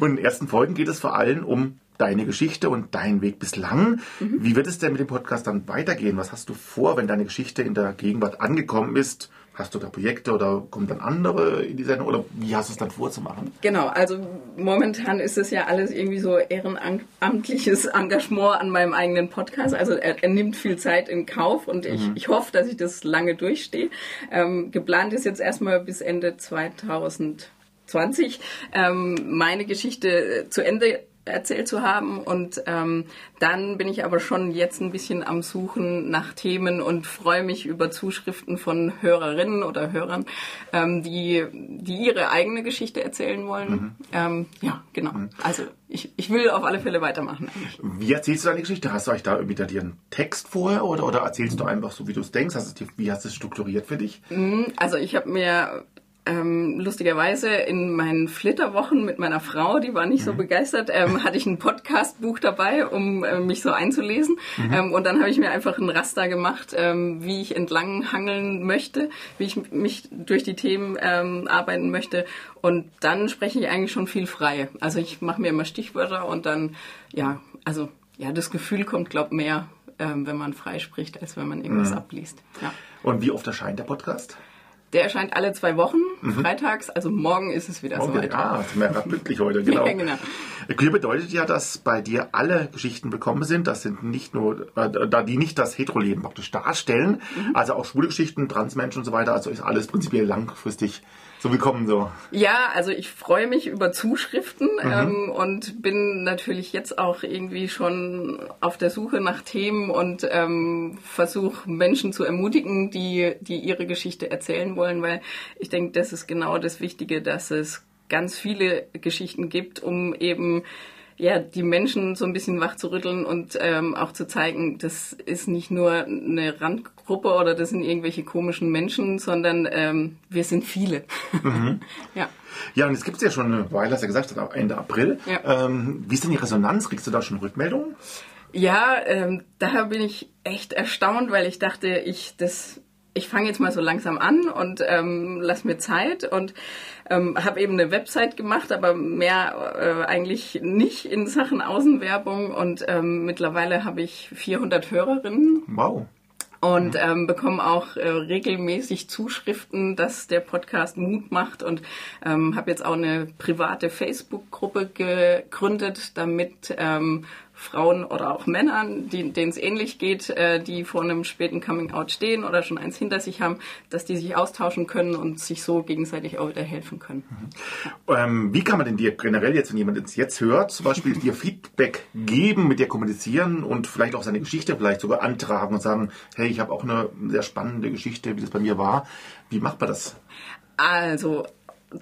Und in den ersten Folgen geht es vor allem um deine Geschichte und deinen Weg bislang. Wie wird es denn mit dem Podcast dann weitergehen? Was hast du vor, wenn deine Geschichte in der Gegenwart angekommen ist? Hast du da Projekte oder kommen dann andere in die Sendung? Oder wie hast du es dann vorzumachen? Genau, also momentan ist es ja alles irgendwie so ehrenamtliches Engagement an meinem eigenen Podcast. Also er nimmt viel Zeit in Kauf und ich hoffe, dass ich das lange durchstehe. Geplant ist jetzt erstmal bis Ende 2020 meine Geschichte zu Ende erzählt zu haben und dann bin ich aber schon jetzt ein bisschen am Suchen nach Themen und freue mich über Zuschriften von Hörerinnen oder Hörern, die ihre eigene Geschichte erzählen wollen. Also ich will auf alle Fälle weitermachen. Wie erzählst du deine Geschichte? Hast du euch da irgendwie dir einen Text vorher oder erzählst du einfach so, wie du es denkst? Wie hast du es strukturiert für dich? Also ich habe mir lustigerweise in meinen Flitterwochen mit meiner Frau, die war nicht so begeistert, hatte ich ein Podcastbuch dabei, um mich so einzulesen. Und dann habe ich mir einfach ein Raster gemacht, wie ich entlang hangeln möchte, wie ich mich durch die Themen arbeiten möchte. Und dann spreche ich eigentlich schon viel frei. Also ich mache mir immer Stichwörter und dann, das Gefühl kommt, glaube ich, mehr, wenn man frei spricht, als wenn man irgendwas abliest. Ja. Und wie oft erscheint der Podcast? Der erscheint alle 2 Wochen, freitags, also morgen ist es wieder soweit. Ja, mehr pünktlich heute, genau. Queer bedeutet ja, dass bei dir alle Geschichten willkommen sind. Das sind nicht nur, da die nicht das Hetero-Leben praktisch darstellen, also auch schwule Geschichten, Transmenschen und so weiter. Also ist alles prinzipiell langfristig so willkommen so. Ja, also ich freue mich über Zuschriften und bin natürlich jetzt auch irgendwie schon auf der Suche nach Themen und versuche Menschen zu ermutigen, die ihre Geschichte erzählen wollen. Weil ich denke, das ist genau das Wichtige, dass es ganz viele Geschichten gibt, um eben die Menschen so ein bisschen wach zu rütteln und auch zu zeigen, das ist nicht nur eine Randgruppe oder das sind irgendwelche komischen Menschen, sondern wir sind viele. Ja, und es gibt es ja schon eine Weile, hast du gesagt, Ende April. Ja. Wie ist denn die Resonanz? Kriegst du da schon Rückmeldungen? Ja, da bin ich echt erstaunt, weil ich dachte, ich fange jetzt mal so langsam an und lass mir Zeit und habe eben eine Website gemacht, aber mehr eigentlich nicht in Sachen Außenwerbung und mittlerweile habe ich 400 Hörerinnen. Wow. Und bekomme auch regelmäßig Zuschriften, dass der Podcast Mut macht und habe jetzt auch eine private Facebook-Gruppe gegründet, damit Frauen oder auch Männern, denen es ähnlich geht, die vor einem späten Coming-out stehen oder schon eins hinter sich haben, dass die sich austauschen können und sich so gegenseitig auch wieder helfen können. Mhm. Wie kann man denn dir generell jetzt, wenn jemand es jetzt hört, zum Beispiel dir Feedback geben, mit dir kommunizieren und vielleicht auch seine Geschichte vielleicht sogar antragen und sagen, hey, ich habe auch eine sehr spannende Geschichte, wie das bei mir war. Wie macht man das? Also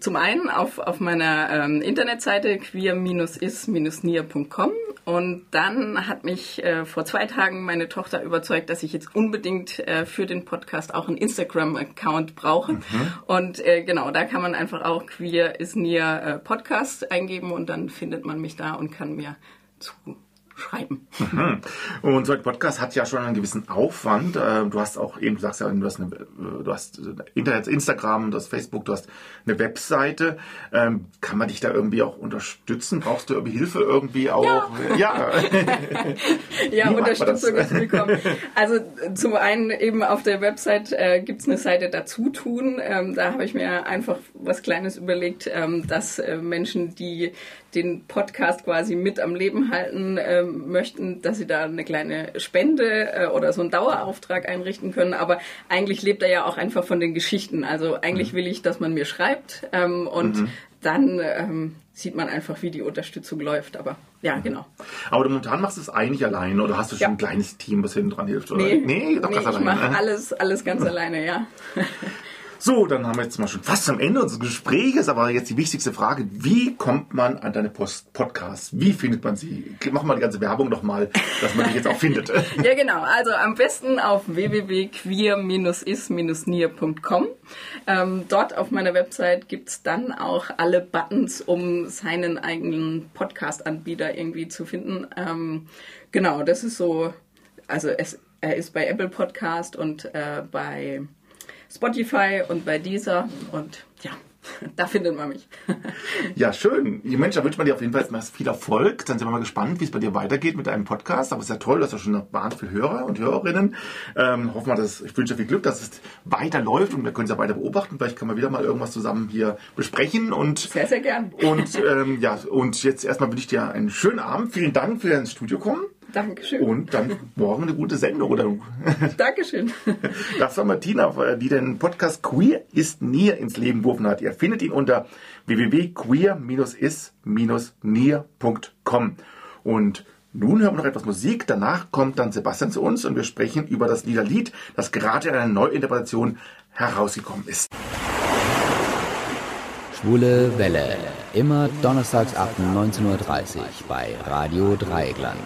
zum einen auf meiner Internetseite queer-is-near.com. Und dann hat mich vor 2 Tagen meine Tochter überzeugt, dass ich jetzt unbedingt für den Podcast auch einen Instagram-Account brauche. Mhm. Und genau, da kann man einfach auch Queer is Near Podcast eingeben und dann findet man mich da und kann mir zuschreiben. Mhm. Und so ein Podcast hat ja schon einen gewissen Aufwand. Du hast auch eben, du sagst ja, du hast Internet, Instagram, du hast Facebook, du hast eine Webseite. Kann man dich da irgendwie auch unterstützen? Brauchst du irgendwie Hilfe irgendwie auch? Ja, ja, Unterstützung ist willkommen. Also zum einen eben auf der Website gibt es eine Seite Dazutun. Da habe ich mir einfach was Kleines überlegt, dass Menschen, die den Podcast quasi mit am Leben halten möchten, dass sie da eine kleine Spende oder so einen Dauerauftrag einrichten können. Aber eigentlich lebt er ja auch einfach von den Geschichten. Also eigentlich will ich, dass man mir schreibt und dann sieht man einfach, wie die Unterstützung läuft. Aber ja, genau. Aber momentan machst du es eigentlich alleine oder hast du schon ein kleines Team, was hinten dran hilft? Oder? Nee, doch ganz alleine. Ich mache alles ganz alleine, ja. So, dann haben wir jetzt mal schon fast am Ende unseres Gespräches, aber jetzt die wichtigste Frage, wie kommt man an deine Podcasts? Wie findet man sie? Mach mal die ganze Werbung nochmal, dass man dich jetzt auch findet. Ja, genau. Also am besten auf www.queer-is-near.com. Dort auf meiner Website gibt es dann auch alle Buttons, um seinen eigenen Podcast-Anbieter irgendwie zu finden. Genau, das ist so, also er ist bei Apple Podcast und bei Spotify und bei Deezer und ja, da findet man mich. Ja, schön. Mensch, da wünscht man dir auf jeden Fall erstmal viel Erfolg. Dann sind wir mal gespannt, wie es bei dir weitergeht mit deinem Podcast. Aber es ist ja toll, dass du schon noch wahnsinnig viele Hörer und Hörerinnen. Hoffen wir, ich wünsche dir viel Glück, dass es weiterläuft und wir können es ja weiter beobachten. Vielleicht können wir wieder mal irgendwas zusammen hier besprechen. Und, sehr, sehr gern. Und, und jetzt erstmal wünsche ich dir einen schönen Abend. Vielen Dank für dein Studiokommen. Dankeschön. Und dann morgen eine gute Sendung, oder? Dankeschön. Das war Martina, die den Podcast Queer ist Near ins Leben gerufen hat. Ihr findet ihn unter www.queer-is-near.com. Und nun hören wir noch etwas Musik. Danach kommt dann Sebastian zu uns und wir sprechen über das Liederlied, das gerade in einer Neuinterpretation herausgekommen ist. Schwule Welle. Immer donnerstags ab 19.30 Uhr bei Radio Dreieckland.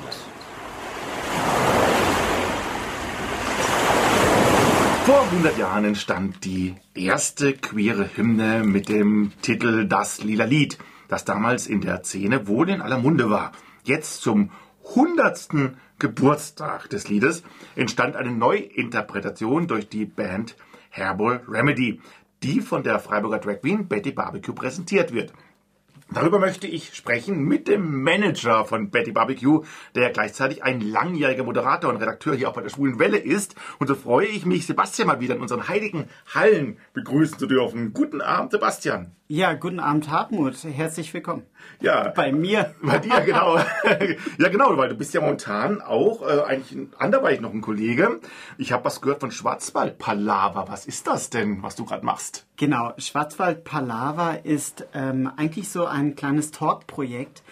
Vor 100 Jahren entstand die erste queere Hymne mit dem Titel Das lila Lied, das damals in der Szene wohl in aller Munde war. Jetzt zum 100. Geburtstag des Liedes entstand eine Neuinterpretation durch die Band Herbal Remedy, die von der Freiburger Drag Queen Betty Barbecue präsentiert wird. Darüber möchte ich sprechen mit dem Manager von Betty Barbecue, der ja gleichzeitig ein langjähriger Moderator und Redakteur hier auch bei der Schwulen Welle ist. Und so freue ich mich, Sebastian mal wieder in unseren heiligen Hallen begrüßen zu dürfen. Guten Abend, Sebastian. Ja, guten Abend, Hartmut. Herzlich willkommen. Ja. Bei mir. Bei dir, genau. Ja, genau, weil du bist ja momentan auch eigentlich anderweitig noch ein Kollege. Ich habe was gehört von Schwarzwald Palaver. Was ist das denn, was du gerade machst? Genau, Schwarzwald Palaver ist eigentlich so ein kleines Talk-Projekt.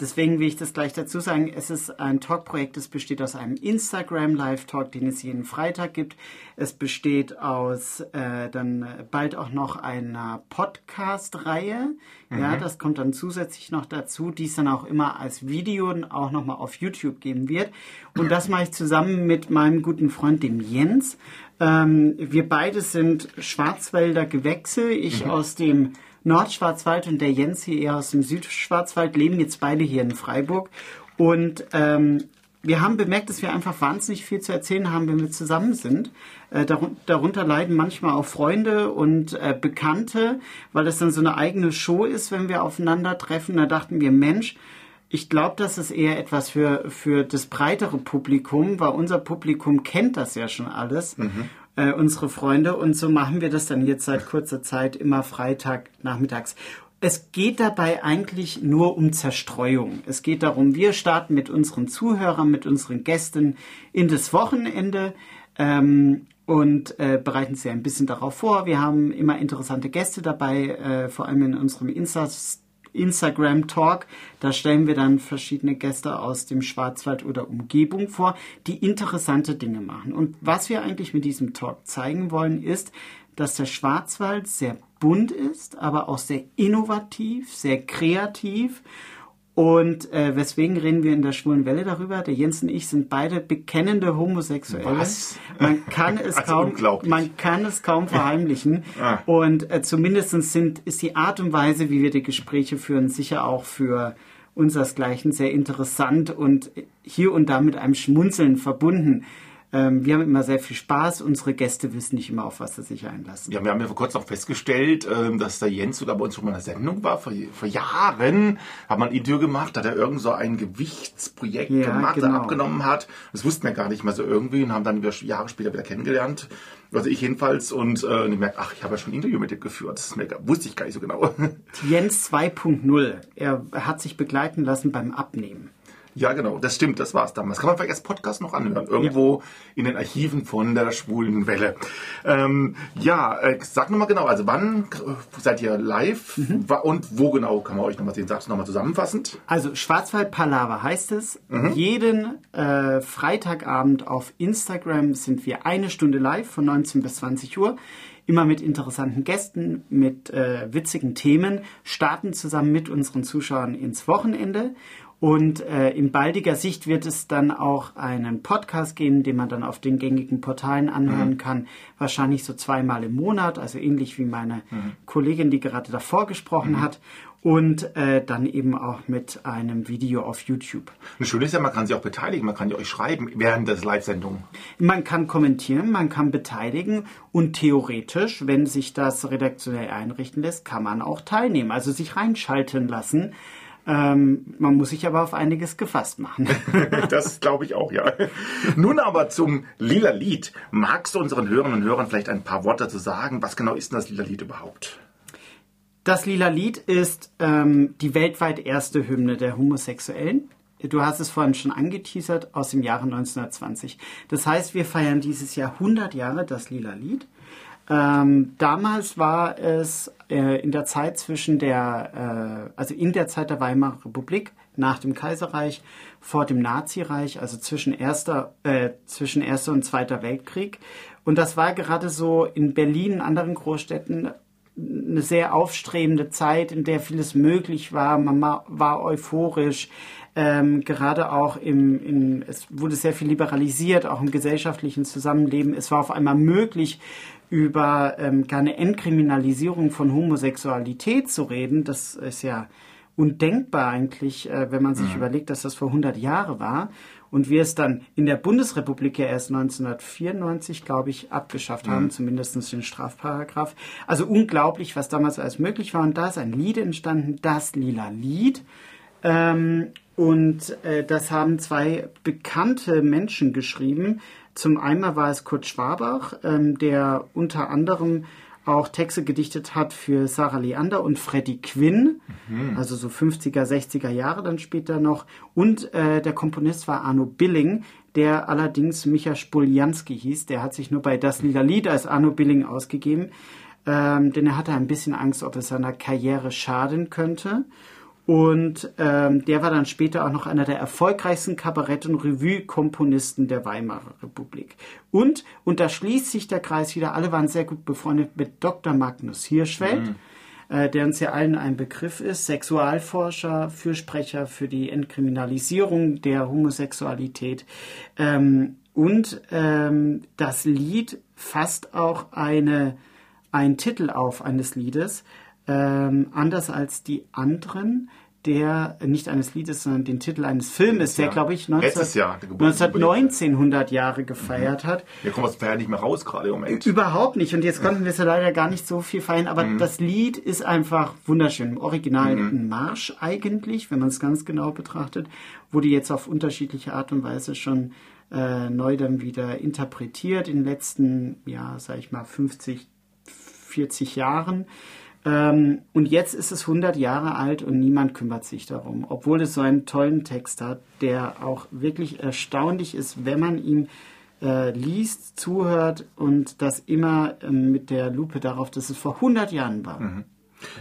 Deswegen will ich das gleich dazu sagen. Es ist ein Talk-Projekt, das besteht aus einem Instagram-Live-Talk, den es jeden Freitag gibt. Es besteht aus dann bald auch noch einer Podcast-Reihe. Mhm. Ja, das kommt dann zusätzlich noch dazu, die es dann auch immer als Video und auch nochmal auf YouTube geben wird. Und das mache ich zusammen mit meinem guten Freund, dem Jens. Wir beide sind Schwarzwälder Gewächse. Ich aus dem Nordschwarzwald und der Jens hier eher aus dem Südschwarzwald, leben jetzt beide hier in Freiburg. Und wir haben bemerkt, dass wir einfach wahnsinnig viel zu erzählen haben, wenn wir zusammen sind. Darunter leiden manchmal auch Freunde und Bekannte, weil das dann so eine eigene Show ist, wenn wir aufeinandertreffen. Da dachten wir, Mensch, ich glaube, das ist eher etwas für das breitere Publikum, weil unser Publikum kennt das ja schon alles. Mhm. Unsere Freunde, und so machen wir das dann jetzt seit kurzer Zeit immer Freitagnachmittags. Es geht dabei eigentlich nur um Zerstreuung. Es geht darum, wir starten mit unseren Zuhörern, mit unseren Gästen in das Wochenende und bereiten sie ein bisschen darauf vor. Wir haben immer interessante Gäste dabei, vor allem in unserem Instagram-Talk. Da stellen wir dann verschiedene Gäste aus dem Schwarzwald oder Umgebung vor, die interessante Dinge machen. Und was wir eigentlich mit diesem Talk zeigen wollen, ist, dass der Schwarzwald sehr bunt ist, aber auch sehr innovativ, sehr kreativ. Und weswegen reden wir in der Schwulen Welle darüber? Der Jens und ich sind beide bekennende Homosexuelle. Was? Man kann es kaum verheimlichen. Ah. Und zumindest ist die Art und Weise, wie wir die Gespräche führen, sicher auch für unsersgleichen sehr interessant und hier und da mit einem Schmunzeln verbunden. Wir haben immer sehr viel Spaß. Unsere Gäste wissen nicht immer, auf was sie sich einlassen. Ja, wir haben ja vor kurzem auch festgestellt, dass der Jens sogar bei uns schon mal in der Sendung war. Vor Jahren hat man ein Interview gemacht, hat er irgend so ein Gewichtsprojekt gemacht, genau. Das er abgenommen hat. Das wussten wir gar nicht mehr so irgendwie und haben dann Jahre später wieder kennengelernt. Also ich jedenfalls. Und ich merke, ich habe ja schon ein Interview mit dem geführt. Das wusste ich gar nicht so genau. Jens 2.0. Er hat sich begleiten lassen beim Abnehmen. Ja, genau, das stimmt, das war es damals. Kann man vielleicht als Podcast noch anhören, irgendwo in den Archiven von der Schwulen Welle. Sag nochmal genau, also wann seid ihr live und wo genau kann man euch nochmal sehen? Sagst du nochmal zusammenfassend? Also Schwarzwald Palaver heißt es. Jeden Freitagabend auf Instagram sind wir eine Stunde live von 19 bis 20 Uhr. Immer mit interessanten Gästen, mit witzigen Themen, starten zusammen mit unseren Zuschauern ins Wochenende. Und in baldiger Sicht wird es dann auch einen Podcast geben, den man dann auf den gängigen Portalen anhören kann. Wahrscheinlich so 2-mal im Monat, also ähnlich wie meine Kollegin, die gerade davor gesprochen hat. Und dann eben auch mit einem Video auf YouTube. Das Schöne ist ja, man kann sich auch beteiligen, man kann ja euch schreiben während der Live-Sendung. Man kann kommentieren, man kann beteiligen und theoretisch, wenn sich das redaktionell einrichten lässt, kann man auch teilnehmen, also sich reinschalten lassen. Man muss sich aber auf einiges gefasst machen. Das glaube ich auch, ja. Nun aber zum Lila Lied. Magst du unseren Hörerinnen und Hörern vielleicht ein paar Worte dazu sagen? Was genau ist denn das Lila Lied überhaupt? Das Lila Lied ist die weltweit erste Hymne der Homosexuellen. Du hast es vorhin schon angeteasert, aus dem Jahre 1920. Das heißt, wir feiern dieses Jahr 100 Jahre das Lila Lied. Damals war es in der Zeit der Weimarer Republik, nach dem Kaiserreich, vor dem Nazireich, also zwischen Erster und Zweiter Weltkrieg. Und das war gerade so in Berlin und anderen Großstädten eine sehr aufstrebende Zeit, in der vieles möglich war. Man war euphorisch. Gerade auch es wurde sehr viel liberalisiert, auch im gesellschaftlichen Zusammenleben. Es war auf einmal möglich, über gar eine Entkriminalisierung von Homosexualität zu reden. Das ist ja undenkbar eigentlich, wenn man sich überlegt, dass das vor 100 Jahren war. Und wir es dann in der Bundesrepublik ja erst 1994, glaube ich, abgeschafft haben, zumindest den Strafparagraf. Also unglaublich, was damals alles möglich war. Und da ist ein Lied entstanden, das Lila Lied. Das haben zwei bekannte Menschen geschrieben. Zum einen war es Kurt Schwabach, der unter anderem auch Texte gedichtet hat für Sarah Leander und Freddie Quinn, also so 50er, 60er Jahre dann später noch. Und der Komponist war Arno Billing, der allerdings Micha Spoljanski hieß. Der hat sich nur bei Das Lila Lied als Arno Billing ausgegeben, denn er hatte ein bisschen Angst, ob es seiner Karriere schaden könnte. Und der war dann später auch noch einer der erfolgreichsten Kabarett- und Revue-Komponisten der Weimarer Republik. Und da schließt sich der Kreis wieder, alle waren sehr gut befreundet mit Dr. Magnus Hirschfeld, der uns ja allen ein Begriff ist, Sexualforscher, Fürsprecher für die Entkriminalisierung der Homosexualität. Das Lied fasst auch einen Titel auf eines Liedes, anders als die anderen, der nicht eines Liedes, sondern den Titel eines Filmes, der, glaube ich, 1900 Jahre gefeiert hat. Wir kommen aus dem Feier nicht mehr raus gerade im Moment. Überhaupt nicht. Und jetzt konnten wir es ja leider gar nicht so viel feiern. Aber das Lied ist einfach wunderschön. Im Original ein Marsch eigentlich, wenn man es ganz genau betrachtet, wurde jetzt auf unterschiedliche Art und Weise schon neu dann wieder interpretiert in den letzten, 40 Jahren. Und jetzt ist es 100 Jahre alt und niemand kümmert sich darum, obwohl es so einen tollen Text hat, der auch wirklich erstaunlich ist, wenn man ihn liest, zuhört und das immer mit der Lupe darauf, dass es vor 100 Jahren war. Mhm.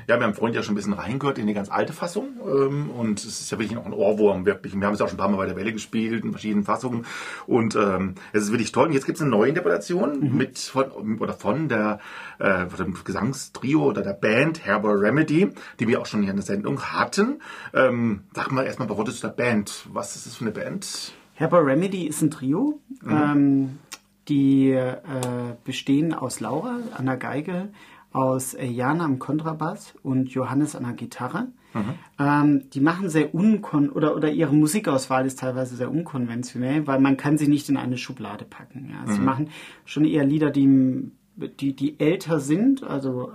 Ja, wir haben vorhin ja schon ein bisschen reingehört in die ganz alte Fassung und es ist ja wirklich auch ein Ohrwurm, wirklich. Wir haben es auch schon ein paar Mal bei der Welle gespielt, in verschiedenen Fassungen und es ist wirklich toll. Und jetzt gibt es eine neue Interpretation von dem Gesangstrio oder der Band Herbal Remedy, die wir auch schon hier in der Sendung hatten. Sag mal erstmal, warum zu der Band? Was ist das für eine Band? Herbal Remedy ist ein Trio, die bestehen aus Laura an der Geige, aus Jana am Kontrabass und Johannes an der Gitarre. Mhm. Die machen sehr oder ihre Musikauswahl ist teilweise sehr unkonventionell, weil man kann sie nicht in eine Schublade packen. Ja. Sie machen schon eher Lieder, die älter sind, also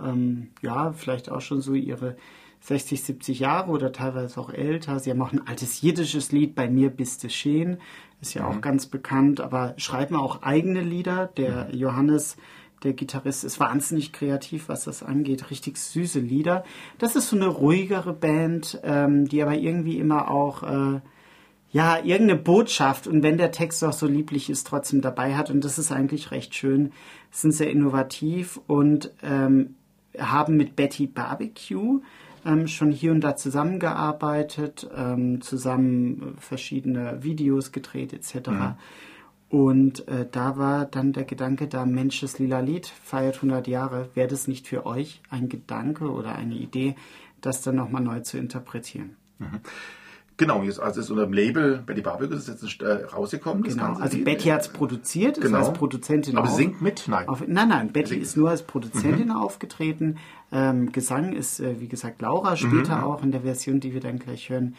vielleicht auch schon so ihre 60, 70 Jahre oder teilweise auch älter. Sie haben auch ein altes jiddisches Lied, Bei mir bist du schön, ist ja auch ganz bekannt, aber schreiben auch eigene Lieder. Der Johannes, der Gitarrist, ist wahnsinnig kreativ, was das angeht. Richtig süße Lieder. Das ist so eine ruhigere Band, die aber irgendwie immer auch irgendeine Botschaft, und wenn der Text auch so lieblich ist, trotzdem dabei hat. Und das ist eigentlich recht schön. Sind sehr innovativ und haben mit Betty Barbecue schon hier und da zusammengearbeitet, zusammen verschiedene Videos gedreht etc. Ja. Und da war dann der Gedanke, da Mensch, das lila Lied feiert 100 Jahre, wäre das nicht für euch ein Gedanke oder eine Idee, das dann nochmal neu zu interpretieren? Mhm. Genau, jetzt, also ist unter dem Label Betty Barbecue ist jetzt rausgekommen. Genau, das also Betty hat es produziert, als Produzentin. Aber singt mit? Nein. Nein, Betty singt. Ist nur als Produzentin aufgetreten. Gesang ist, wie gesagt, Laura, später auch in der Version, die wir dann gleich hören,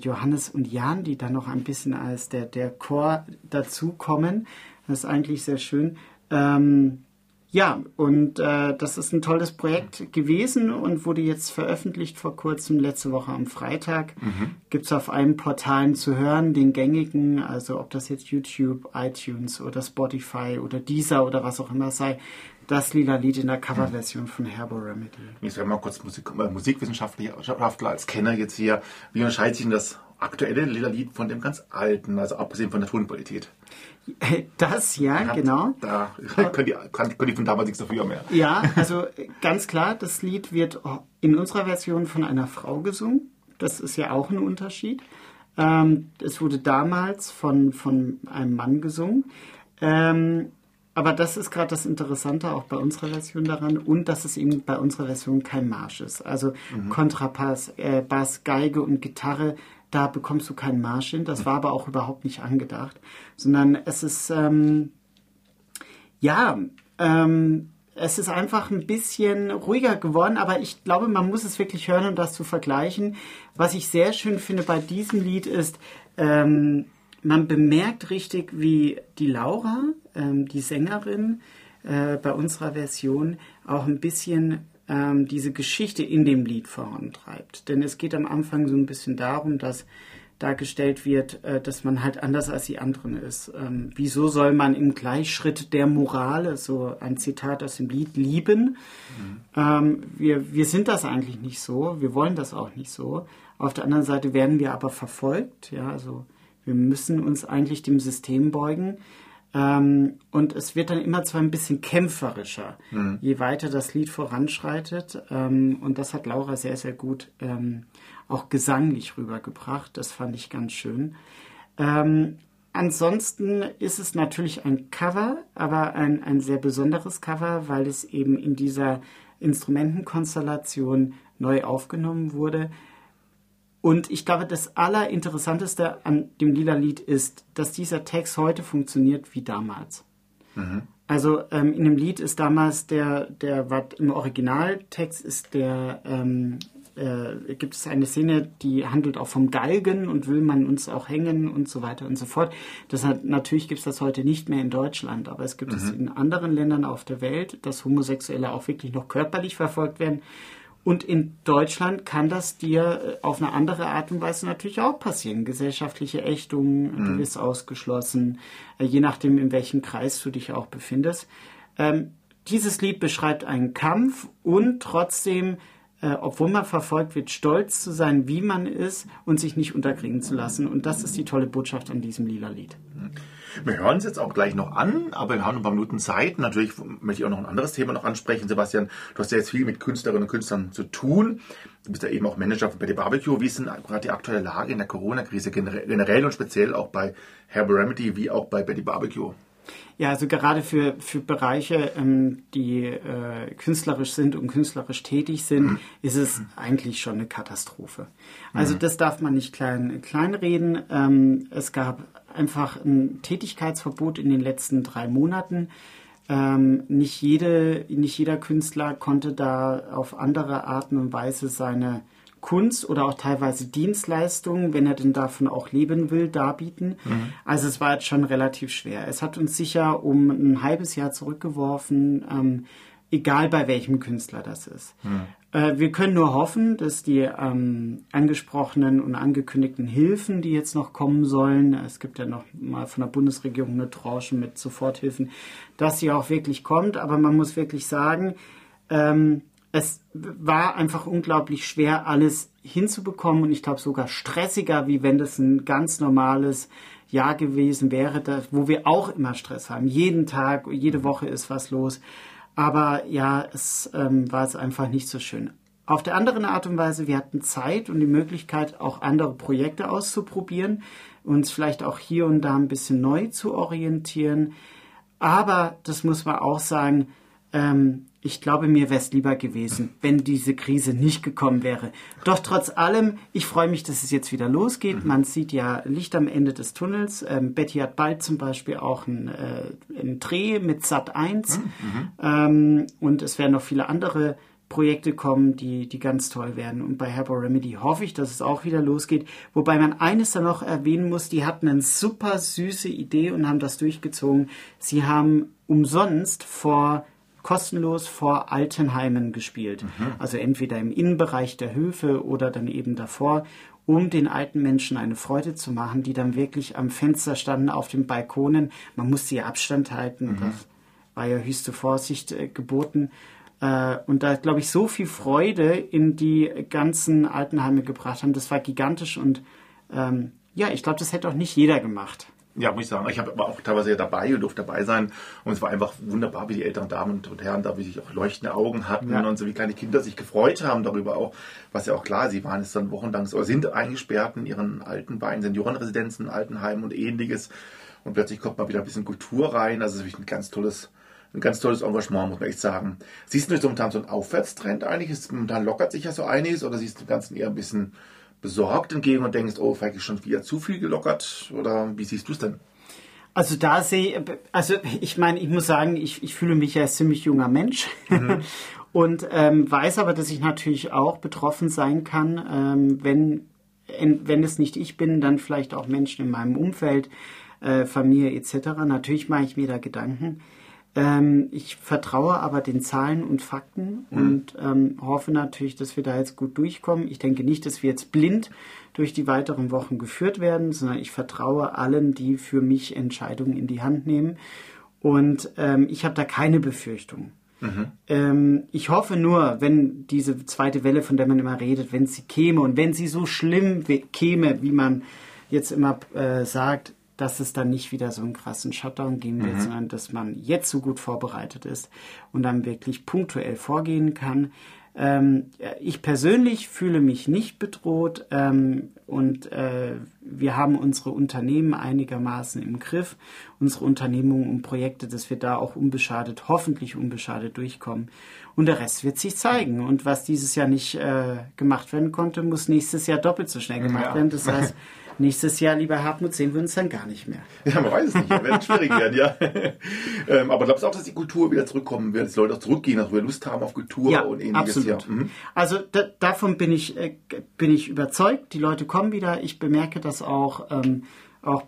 Johannes und Jan, die dann noch ein bisschen als der Chor dazukommen. Das ist eigentlich sehr schön. Das ist ein tolles Projekt gewesen und wurde jetzt veröffentlicht vor kurzem, letzte Woche am Freitag. Gibt es auf allen Portalen zu hören, den gängigen, also ob das jetzt YouTube, iTunes oder Spotify oder Deezer oder was auch immer sei. Das lila Lied in der Coverversion von Herbal Remedy. Ich sage mal kurz Musikwissenschaftler als Kenner jetzt hier. Wie unterscheidet sich denn das aktuelle lila Lied von dem ganz alten, also abgesehen von der Tonqualität? Das, genau. Da können die von damals nichts dafür mehr. Ja, also ganz klar, das Lied wird in unserer Version von einer Frau gesungen. Das ist ja auch ein Unterschied. Es wurde damals von einem Mann gesungen. Aber das ist gerade das Interessante auch bei unserer Version daran und dass es eben bei unserer Version kein Marsch ist. Also Kontrapass, Bass, Geige und Gitarre, da bekommst du keinen Marsch hin. Das war aber auch überhaupt nicht angedacht, sondern es ist einfach ein bisschen ruhiger geworden, aber ich glaube, man muss es wirklich hören, um das zu vergleichen. Was ich sehr schön finde bei diesem Lied ist, man bemerkt richtig, wie die Laura, die Sängerin, bei unserer Version auch ein bisschen diese Geschichte in dem Lied vorantreibt. Denn es geht am Anfang so ein bisschen darum, dass dargestellt wird, dass man halt anders als die anderen ist. Wieso soll man im Gleichschritt der Moral, so ein Zitat aus dem Lied, lieben? Wir sind das eigentlich nicht so, wir wollen das auch nicht so. Auf der anderen Seite werden wir aber verfolgt, ja, also wir müssen uns eigentlich dem System beugen. Und es wird dann immer zwar ein bisschen kämpferischer, je weiter das Lied voranschreitet. Und das hat Laura sehr, sehr gut auch gesanglich rübergebracht. Das fand ich ganz schön. Ansonsten ist es natürlich ein Cover, aber ein sehr besonderes Cover, weil es eben in dieser Instrumentenkonstellation neu aufgenommen wurde. Und ich glaube, das Allerinteressanteste an dem lila Lied ist, dass dieser Text heute funktioniert wie damals. Also in dem Lied ist damals im Originaltext ist gibt es eine Szene, die handelt auch vom Galgen und will man uns auch hängen und so weiter und so fort. Natürlich gibt es das heute nicht mehr in Deutschland, aber es gibt es in anderen Ländern auf der Welt, dass Homosexuelle auch wirklich noch körperlich verfolgt werden. Und in Deutschland kann das dir auf eine andere Art und Weise natürlich auch passieren. Gesellschaftliche Ächtung, du bist ausgeschlossen, je nachdem, in welchem Kreis du dich auch befindest. Dieses Lied beschreibt einen Kampf und trotzdem, obwohl man verfolgt wird, stolz zu sein, wie man ist und sich nicht unterkriegen zu lassen. Und das ist die tolle Botschaft an diesem Lila-Lied. Wir hören es jetzt auch gleich noch an, aber wir haben noch ein paar Minuten Zeit. Natürlich möchte ich auch noch ein anderes Thema noch ansprechen. Sebastian, du hast ja jetzt viel mit Künstlerinnen und Künstlern zu tun. Du bist ja eben auch Manager bei Betty Barbecue. Wie ist denn gerade die aktuelle Lage in der Corona-Krise generell und speziell auch bei Herbal Remedy wie auch bei Betty Barbecue? Ja, also gerade für Bereiche, die künstlerisch sind und künstlerisch tätig sind, ist es eigentlich schon eine Katastrophe. Also das darf man nicht kleinreden. Es gab einfach ein Tätigkeitsverbot in den letzten 3 Monaten. Nicht jeder Künstler konnte da auf andere Arten und Weise seine Kunst oder auch teilweise Dienstleistungen, wenn er denn davon auch leben will, darbieten. Also es war jetzt schon relativ schwer. Es hat uns sicher um ein halbes Jahr zurückgeworfen, egal bei welchem Künstler das ist. Wir können nur hoffen, dass die angesprochenen und angekündigten Hilfen, die jetzt noch kommen sollen, es gibt ja noch mal von der Bundesregierung eine Tranche mit Soforthilfen, dass sie auch wirklich kommt. Aber man muss wirklich sagen, es war einfach unglaublich schwer, alles hinzubekommen und ich glaube sogar stressiger, wie wenn das ein ganz normales Jahr gewesen wäre, wo wir auch immer Stress haben. Jeden Tag, jede Woche ist was los. Aber ja, es war jetzt einfach nicht so schön. Auf der anderen Art und Weise, wir hatten Zeit und die Möglichkeit, auch andere Projekte auszuprobieren, uns vielleicht auch hier und da ein bisschen neu zu orientieren. Aber das muss man auch sagen, ich glaube, mir wäre es lieber gewesen, wenn diese Krise nicht gekommen wäre. Doch trotz allem, ich freue mich, dass es jetzt wieder losgeht. Man sieht ja Licht am Ende des Tunnels. Betty hat bald zum Beispiel auch einen Dreh mit Sat1. Und es werden noch viele andere Projekte kommen, die ganz toll werden. Und bei Herbal Remedy hoffe ich, dass es auch wieder losgeht. Wobei man eines dann noch erwähnen muss, die hatten eine super süße Idee und haben das durchgezogen. Sie haben umsonst kostenlos vor Altenheimen gespielt. Also entweder im Innenbereich der Höfe oder dann eben davor, um den alten Menschen eine Freude zu machen, die dann wirklich am Fenster standen, auf den Balkonen. Man musste ja Abstand halten, das war ja höchste Vorsicht geboten. Und da, glaube ich, so viel Freude in die ganzen Altenheime gebracht haben, das war gigantisch und ich glaube, das hätte auch nicht jeder gemacht. Ja, muss ich sagen, ich war auch teilweise ja dabei und durfte dabei sein und es war einfach wunderbar, wie die älteren Damen und Herren da wirklich auch leuchtende Augen hatten und so wie kleine Kinder sich gefreut haben darüber auch, was ja auch klar, sie waren jetzt dann wochenlang oder sind eingesperrt in ihren alten Beinen, Seniorenresidenzen, Altenheimen und ähnliches und plötzlich kommt mal wieder ein bisschen Kultur rein, also wirklich ein ganz tolles Engagement, muss man echt sagen. Siehst du jetzt momentan so einen Aufwärtstrend eigentlich, momentan lockert sich ja so einiges oder siehst du den Ganzen eher ein bisschen besorgt entgegen und denkst, oh, vielleicht ist schon wieder zu viel gelockert oder wie siehst du es denn? Also ich muss sagen, ich fühle mich ja als ziemlich junger Mensch und weiß aber, dass ich natürlich auch betroffen sein kann, wenn es nicht ich bin, dann vielleicht auch Menschen in meinem Umfeld, Familie etc. Natürlich mache ich mir da Gedanken. Ich vertraue aber den Zahlen und Fakten und hoffe natürlich, dass wir da jetzt gut durchkommen. Ich denke nicht, dass wir jetzt blind durch die weiteren Wochen geführt werden, sondern ich vertraue allen, die für mich Entscheidungen in die Hand nehmen. Und ich habe da keine Befürchtung. Ich hoffe nur, wenn diese zweite Welle, von der man immer redet, wenn sie käme und wenn sie so schlimm käme, wie man jetzt immer sagt, dass es dann nicht wieder so einen krassen Shutdown geben wird, sondern dass man jetzt so gut vorbereitet ist und dann wirklich punktuell vorgehen kann. Ich persönlich fühle mich nicht bedroht und wir haben unsere Unternehmen einigermaßen im Griff, unsere Unternehmungen und Projekte, dass wir da auch hoffentlich unbeschadet durchkommen. Und der Rest wird sich zeigen. Und was dieses Jahr nicht gemacht werden konnte, muss nächstes Jahr doppelt so schnell gemacht werden. Das heißt, nächstes Jahr, lieber Hartmut, sehen wir uns dann gar nicht mehr. Ja, man weiß es nicht. Das wird schwierig werden, ja. Aber glaubst du auch, dass die Kultur wieder zurückkommen wird, dass Leute auch zurückgehen, dass wir Lust haben auf Kultur und ähnliches? Ja, absolut. Also davon bin ich überzeugt. Die Leute kommen wieder. Ich bemerke das auch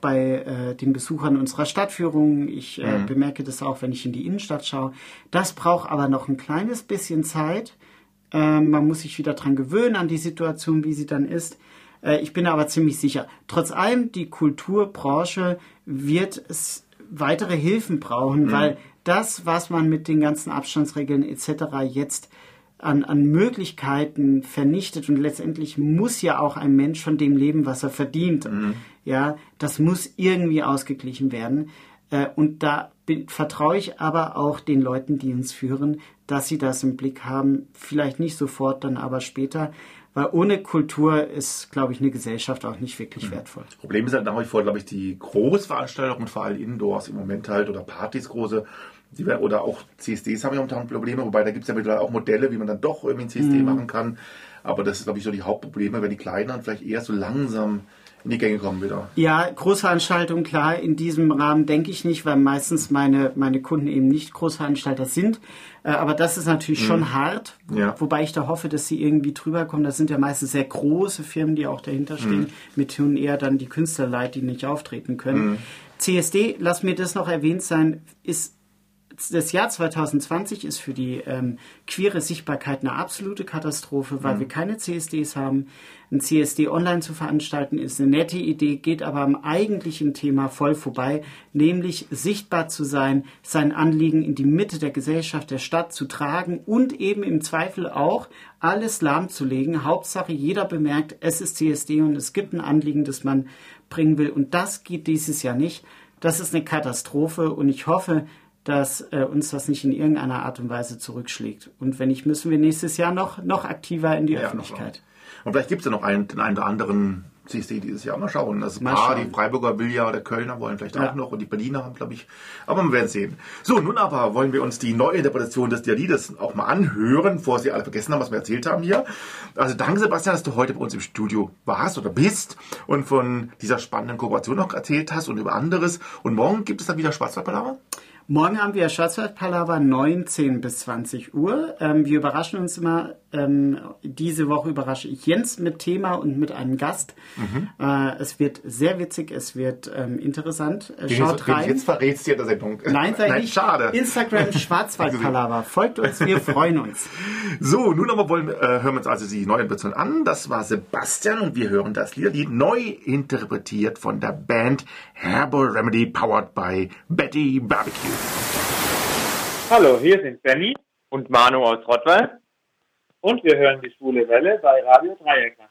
bei den Besuchern unserer Stadtführung. Ich bemerke das auch, wenn ich in die Innenstadt schaue. Das braucht aber noch ein kleines bisschen Zeit. Man muss sich wieder dran gewöhnen, an die Situation, wie sie dann ist. Ich bin aber ziemlich sicher. Trotz allem, die Kulturbranche wird weitere Hilfen brauchen, weil das, was man mit den ganzen Abstandsregeln etc. jetzt an Möglichkeiten vernichtet, und letztendlich muss ja auch ein Mensch von dem leben, was er verdient. Mhm. Ja, das muss irgendwie ausgeglichen werden. Und da vertraue ich aber auch den Leuten, die uns führen, dass sie das im Blick haben. Vielleicht nicht sofort, dann aber später. Weil ohne Kultur ist, glaube ich, eine Gesellschaft auch nicht wirklich wertvoll. Das Problem ist halt nach wie vor, glaube ich, die Großveranstaltungen, vor allem Indoors im Moment halt, oder Partys große, oder auch CSDs haben ja momentan Probleme, wobei da gibt es ja mittlerweile auch Modelle, wie man dann doch irgendwie ein CSD machen kann. Aber das ist, glaube ich, so die Hauptprobleme, wenn die Kleineren vielleicht eher so langsam in die Gänge kommen wieder. Ja, Großveranstaltungen, klar, in diesem Rahmen denke ich nicht, weil meistens meine Kunden eben nicht Großveranstalter sind. Aber das ist natürlich schon hart, ja. Wobei ich da hoffe, dass sie irgendwie drüber kommen. Das sind ja meistens sehr große Firmen, die auch dahinter stehen. Mir tun eher dann die Künstler leid, die nicht auftreten können. CSD, lass mir das noch erwähnt sein, ist das Jahr 2020 ist für die queere Sichtbarkeit eine absolute Katastrophe, weil wir keine CSDs haben. Ein CSD online zu veranstalten ist eine nette Idee, geht aber am eigentlichen Thema voll vorbei, nämlich sichtbar zu sein, sein Anliegen in die Mitte der Gesellschaft, der Stadt zu tragen und eben im Zweifel auch alles lahmzulegen. Hauptsache jeder bemerkt, es ist CSD und es gibt ein Anliegen, das man bringen will, und das geht dieses Jahr nicht. Das ist eine Katastrophe und ich hoffe, dass uns das nicht in irgendeiner Art und Weise zurückschlägt. Und wenn nicht, müssen wir nächstes Jahr noch aktiver in die Öffentlichkeit. Und vielleicht gibt es ja noch den einen oder anderen CSD dieses Jahr. Mal schauen. Das Paar, die Freiburger will ja, der Kölner wollen vielleicht auch noch und die Berliner haben, glaube ich. Aber wir werden sehen. So, nun aber wollen wir uns die Neuinterpretation des Lieds auch mal anhören, bevor Sie alle vergessen haben, was wir erzählt haben hier. Also danke, Sebastian, dass du heute bei uns im Studio warst oder bist und von dieser spannenden Kooperation noch erzählt hast und über anderes. Und morgen gibt es dann wieder Schwarzwald Palaver? Morgen haben wir Schwarzwald Palaver 19 bis 20 Uhr. Wir überraschen uns immer. Diese Woche überrasche ich Jens mit Thema und mit einem Gast. Es wird sehr witzig, es wird interessant. Schaut rein. Jetzt verrätst du ja der Sendung. Nein, sei nicht. Schade. Instagram Schwarzwald Palaver. Folgt uns, wir freuen uns. So, nun aber hören wir uns also die Neuinterpretation an. Das war Sebastian und wir hören das Lied neu interpretiert von der Band Herbal Remedy, powered by Betty Barbecue. Hallo, hier sind Benny und Manu aus Rottweil und wir hören die Schwule Welle bei Radio Dreieckland.